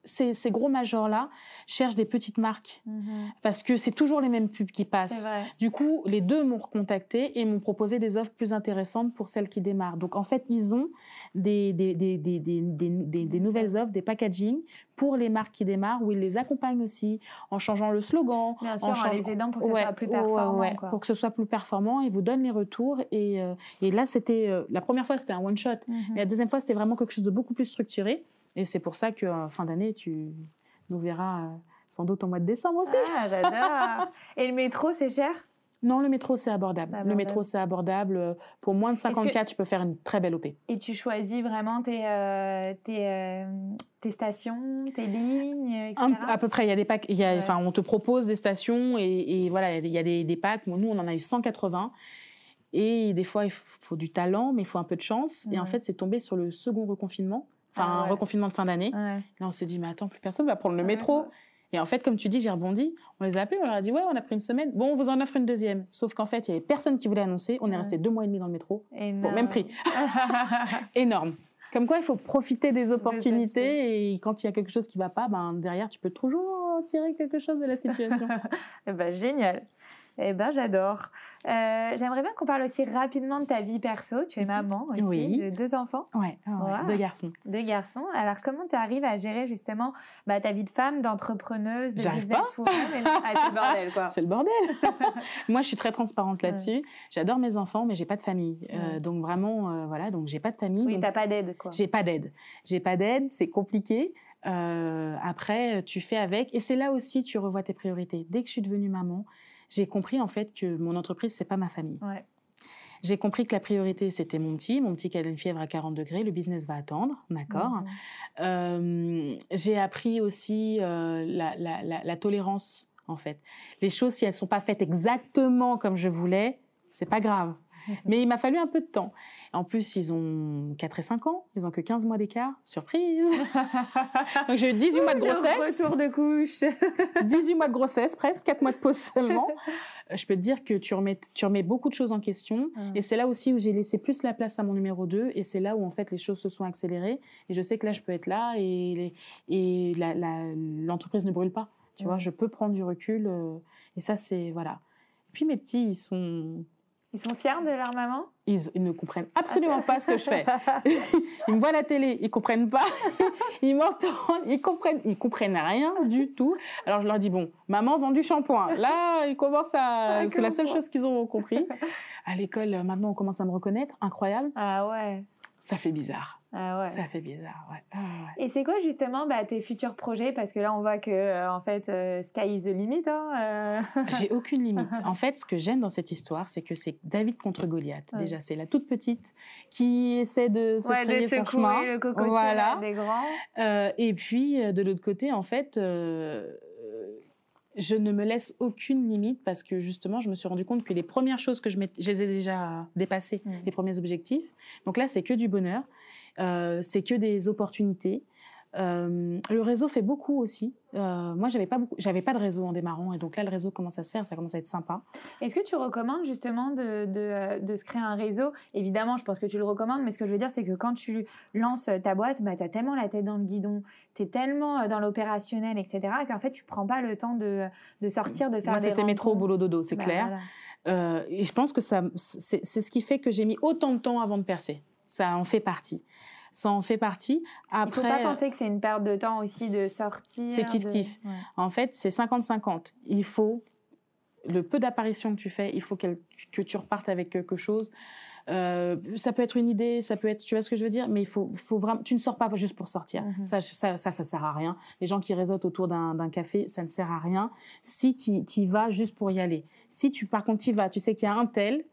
Ces, ces gros majors-là cherchent des petites marques mm-hmm. parce que c'est toujours les mêmes pubs qui passent. Du coup, les deux m'ont recontacté et m'ont proposé des offres plus intéressantes pour celles qui démarrent. Donc, en fait, ils ont des, des, des, des, des, des, des, des nouvelles offres, des packaging pour les marques qui démarrent où ils les accompagnent aussi en changeant le slogan. Bien sûr, en, changeant... en les aidant pour que ouais, ce soit plus performant. Ouais, ouais, quoi. Pour que ce soit plus performant, ils vous donnent les retours. Et, euh, et là, c'était euh, la première fois, c'était un one-shot. Mm-hmm. Mais la deuxième fois, c'était vraiment quelque chose de beaucoup plus structuré. Et c'est pour ça que euh, fin d'année, tu nous verras euh, sans doute en mois de décembre aussi. Ah, j'adore. Et le métro, c'est cher ? Non, le métro, c'est abordable. c'est abordable. Le métro, c'est abordable. Pour moins de cinquante-quatre, que... tu peux faire une très belle O P. Et tu choisis vraiment tes, euh, tes, euh, tes stations, tes lignes, et cetera. Un, à peu près, il y a des packs. Il y a, enfin, ouais. On te propose des stations et, et voilà, il y a des, des packs. Bon, nous, on en a eu cent quatre-vingts. Et des fois, il faut du talent, mais il faut un peu de chance. Ouais. Et en fait, c'est tombé sur le second reconfinement. Enfin, ah ouais. un reconfinement de fin d'année. Ouais. Là, on s'est dit, mais attends, plus personne va prendre le métro. Ouais. Et en fait, comme tu dis, j'ai rebondi. On les a appelés, on leur a dit, ouais, on a pris une semaine. Bon, on vous en offre une deuxième. Sauf qu'en fait, il n'y avait personne qui voulait annoncer. On est ouais. resté deux mois et demi dans le métro. Énorme. Au même prix. Énorme. Comme quoi, il faut profiter des opportunités. Et quand il y a quelque chose qui ne va pas, ben, derrière, tu peux toujours tirer quelque chose de la situation. ben, génial. Eh ben, j'adore. Euh, j'aimerais bien qu'on parle aussi rapidement de ta vie perso. Tu es maman aussi, oui. de deux enfants. Oui, ouais, wow. deux garçons. Deux garçons. Alors, comment tu arrives à gérer justement bah, ta vie de femme, d'entrepreneuse, de businesswoman et... ah, c'est le bordel, quoi. C'est le bordel. Moi, je suis très transparente là-dessus. Ouais. J'adore mes enfants, mais je n'ai pas de famille. Ouais. Euh, donc, vraiment, euh, voilà, donc je n'ai pas de famille. Oui, donc... tu n'as pas d'aide, quoi. Je n'ai pas d'aide. Je n'ai pas d'aide, c'est compliqué. Euh, après, tu fais avec. Et c'est là aussi tu revois tes priorités. Dès que je suis devenue maman, j'ai compris en fait que mon entreprise, c'est pas ma famille. Ouais. J'ai compris que la priorité, c'était mon petit. Mon petit qui a une fièvre à quarante degrés, le business va attendre, d'accord. Mmh. Euh, j'ai appris aussi euh, la, la, la, la tolérance, en fait. Les choses, si elles sont pas faites exactement comme je voulais, c'est pas grave. Mmh. Mais il m'a fallu un peu de temps. En plus, ils ont quatre et cinq ans, ils n'ont que quinze mois d'écart. Surprise. Donc, j'ai eu dix-huit mois de grossesse. Retour de couche. dix-huit mois de grossesse, presque, quatre mois de pause seulement. Je peux te dire que tu remets, tu remets beaucoup de choses en question. Mmh. Et c'est là aussi où j'ai laissé plus la place à mon numéro deux. Et c'est là où, en fait, les choses se sont accélérées. Et je sais que là, je peux être là et, et la, la, l'entreprise ne brûle pas. Tu mmh. vois, je peux prendre du recul. Euh, et ça, c'est... Voilà. Et puis, mes petits, ils sont... Ils sont fiers de leur maman ? ils, ils ne comprennent absolument pas ce que je fais. Ils me voient à la télé, ils ne comprennent pas. Ils m'entendent, ils ne comprennent, ils comprennent rien du tout. Alors, je leur dis, bon, maman vend du shampoing. Là, ils commencent à... Ah, c'est la seule chose qu'ils ont compris. À l'école, maintenant, on commence à me reconnaître. Incroyable. Ah ouais. Ça fait bizarre. Ah ouais. Ça fait bizarre, ouais. Ah ouais. Et c'est quoi justement bah, tes futurs projets ? Parce que là, on voit que, euh, en fait, euh, sky is the limit. Hein, euh... J'ai aucune limite. En fait, ce que j'aime dans cette histoire, c'est que c'est David contre Goliath. Ouais. Déjà, c'est la toute petite qui essaie de se ouais, frayer son chemin. Le cocotier voilà. des grands. Euh, et puis, de l'autre côté, en fait, euh, je ne me laisse aucune limite parce que justement, je me suis rendu compte que les premières choses que je, je les ai déjà dépassées, mmh. les premiers objectifs. Donc là, c'est que du bonheur. Euh, c'est que des opportunités. Euh, le réseau fait beaucoup aussi. Euh, moi, j'avais pas beaucoup, j'avais pas de réseau en démarrant, et donc là, le réseau commence à se faire, ça commence à être sympa. Est-ce que tu recommandes justement de, de, de se créer un réseau ? Évidemment, je pense que tu le recommandes, mais ce que je veux dire, c'est que quand tu lances ta boîte, bah, t'as tellement la tête dans le guidon, t'es tellement dans l'opérationnel, et cetera, qu'en fait, tu prends pas le temps de, de sortir, de faire moi, des rencontres. Moi, c'était métro, boulot, dodo, c'est bah, clair. Voilà. Euh, et je pense que ça, c'est, c'est ce qui fait que j'ai mis autant de temps avant de percer. Ça en fait partie. Ça en fait partie. Après, il ne faut pas penser que c'est une perte de temps aussi de sortir. C'est kiff-kiff. De... Ouais. En fait, c'est cinquante-cinquante. Il faut, le peu d'apparitions que tu fais, il faut que tu repartes avec quelque chose. Euh, ça peut être une idée, ça peut être, tu vois ce que je veux dire, mais il faut, faut vraiment, tu ne sors pas juste pour sortir. Mm-hmm. Ça, ça, ça, ça sert à rien. Les gens qui réseautent autour d'un, d'un café, ça ne sert à rien. Si tu y vas juste pour y aller. Si tu, par contre, tu y vas, tu sais qu'il y a un tel...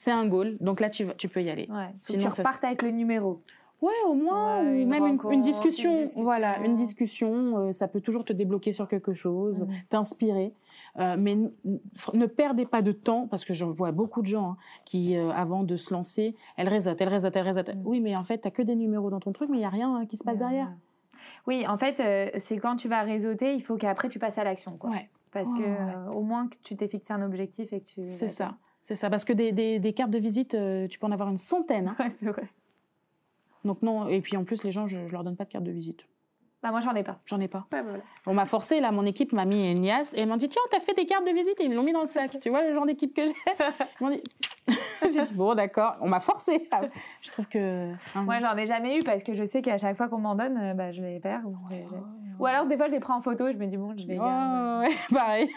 C'est un goal, donc là, tu, vas, tu peux y aller. Ouais. Sinon, tu repartes ça... avec le numéro. Ouais, au moins, ouais, ou même une, une, discussion, une discussion. Voilà, une discussion, euh, ça peut toujours te débloquer sur quelque chose, mmh. t'inspirer. Euh, mais n- ne perdez pas de temps, parce que j'en vois beaucoup de gens hein, qui, euh, avant de se lancer, elles réseautent, elles réseautent, elles réseautent. Mmh. Oui, mais en fait, tu n'as que des numéros dans ton truc, mais il n'y a rien hein, qui se passe mmh. derrière. Oui, en fait, euh, c'est quand tu vas réseauter, il faut qu'après, tu passes à l'action. Quoi. Ouais. parce oh, que ouais. au moins que tu t'es fixé un objectif et que tu... C'est ça, c'est ça, parce que des, des, des cartes de visite, euh, tu peux en avoir une centaine. Hein. Ouais, c'est vrai. Donc non, et puis en plus, les gens, je, je leur donne pas de carte de visite. Bah moi, j'en ai pas. J'en ai pas. Bah, voilà. On m'a forcé, là, mon équipe m'a mis une liasse et ils m'ont dit, tiens, t'as fait des cartes de visite et ils me l'ont mis dans le sac. Tu vois le genre d'équipe que j'ai. Ils m'ont dit... J'ai dit, bon, d'accord, on m'a forcée. Je trouve que... Hein. Moi, j'en ai jamais eu parce que je sais qu'à chaque fois qu'on m'en donne, bah, je les perds. Ou, oh, les... Ouais. Ou alors, des fois, je les prends en photo et je me dis, bon, je vais... Oh, euh... ouais, pareil.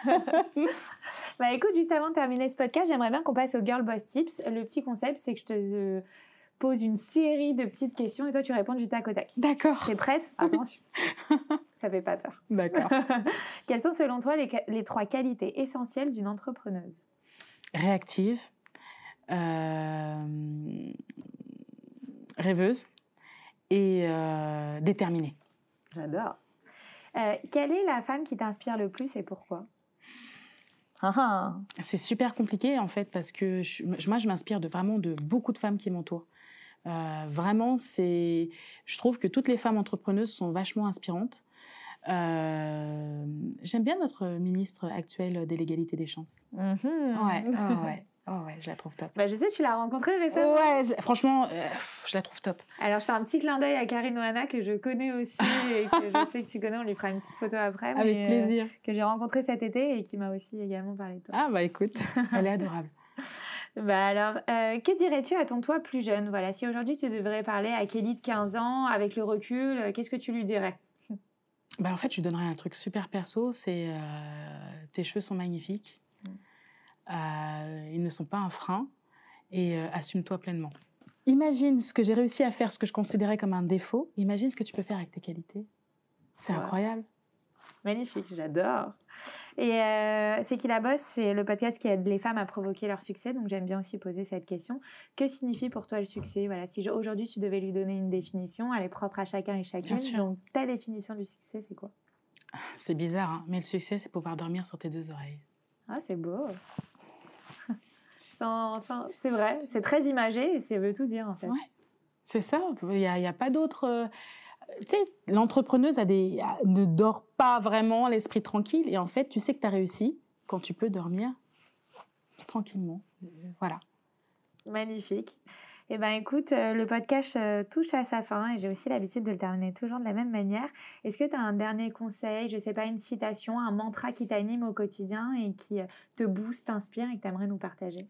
Bah, écoute, juste avant de terminer ce podcast, j'aimerais bien qu'on passe aux Girl Boss Tips. Le petit concept, c'est que je te euh, pose une série de petites questions et toi, tu réponds du tac au tac. D'accord. T'es prête ? Attention. Ça fait pas peur. D'accord. Quelles sont, selon toi, les, les trois qualités essentielles d'une entrepreneuse ? Réactive. Euh, rêveuse et euh, déterminée. J'adore. Euh, quelle est la femme qui t'inspire le plus et pourquoi ? ah, ah. C'est super compliqué en fait parce que je, moi je m'inspire de vraiment de beaucoup de femmes qui m'entourent. Euh, vraiment, c'est, je trouve que toutes les femmes entrepreneuses sont vachement inspirantes. Euh, j'aime bien notre ministre actuelle de l'égalité des chances. Mmh. Ouais, oh, ouais. Oh ouais, je la trouve top. Bah je sais, tu l'as rencontrée récemment. Ouais, je... franchement, euh, je la trouve top. Alors, je fais un petit clin d'œil à Karine Oana, que je connais aussi et que je sais que tu connais. On lui fera une petite photo après. Mais, avec plaisir. Euh, que j'ai rencontrée cet été et qui m'a aussi également parlé de toi. Ah bah écoute, elle est adorable. Bah alors, euh, que dirais-tu à ton toi plus jeune ? Voilà, si aujourd'hui tu devrais parler à Kelly de quinze ans, avec le recul, euh, qu'est-ce que tu lui dirais ? Bah en fait, je lui donnerais un truc super perso, c'est euh, tes cheveux sont magnifiques. Euh, ils ne sont pas un frein et euh, assume-toi pleinement. Imagine ce que j'ai réussi à faire, ce que je considérais comme un défaut. Imagine ce que tu peux faire avec tes qualités. C'est ouais. incroyable. Magnifique, j'adore. Et euh, C'est qui la bosse ? C'est le podcast qui aide les femmes à provoquer leur succès. Donc j'aime bien aussi poser cette question. Que signifie pour toi le succès ? Voilà, si je, aujourd'hui tu devais lui donner une définition, elle est propre à chacun et chacune. Donc ta définition du succès, c'est quoi ? C'est bizarre, hein, mais le succès, c'est pouvoir dormir sur tes deux oreilles. Ah, c'est beau. Sans, sans, c'est vrai, c'est très imagé et ça veut tout dire en fait. Ouais, c'est ça, il n'y a, a pas d'autre... Euh, tu sais, l'entrepreneuse a des, a, ne dort pas vraiment l'esprit tranquille et en fait, tu sais que tu as réussi quand tu peux dormir tranquillement. Voilà. Magnifique. Eh bien, écoute, euh, le podcast euh, touche à sa fin et j'ai aussi l'habitude de le terminer toujours de la même manière. Est-ce que tu as un dernier conseil, je ne sais pas, une citation, un mantra qui t'anime au quotidien et qui euh, te booste, t'inspire et que tu aimerais nous partager ?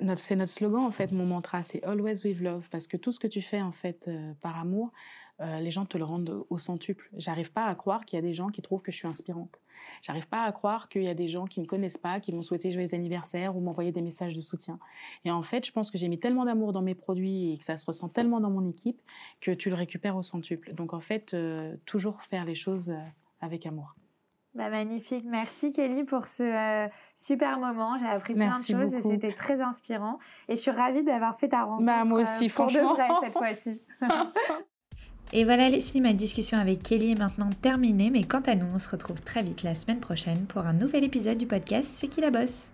Notre, c'est notre slogan, en fait, mon mantra, c'est « Always with love » parce que tout ce que tu fais, en fait, euh, par amour, euh, les gens te le rendent au centuple. J'arrive pas à croire qu'il y a des gens qui trouvent que je suis inspirante. J'arrive pas à croire qu'il y a des gens qui me connaissent pas, qui m'ont souhaité joyeux anniversaire ou m'envoyer des messages de soutien. Et en fait, je pense que j'ai mis tellement d'amour dans mes produits et que ça se ressent tellement dans mon équipe que tu le récupères au centuple. Donc, en fait, euh, toujours faire les choses avec amour. Bah, magnifique, merci Kelly pour ce euh, super moment, j'ai appris merci plein de choses beaucoup. Et c'était très inspirant et je suis ravie d'avoir fait ta rencontre bah, moi aussi, euh, pour de vrai cette fois-ci. Et voilà les filles, ma discussion avec Kelly est maintenant terminée, mais quant à nous on se retrouve très vite la semaine prochaine pour un nouvel épisode du podcast C'est qui la bosse ?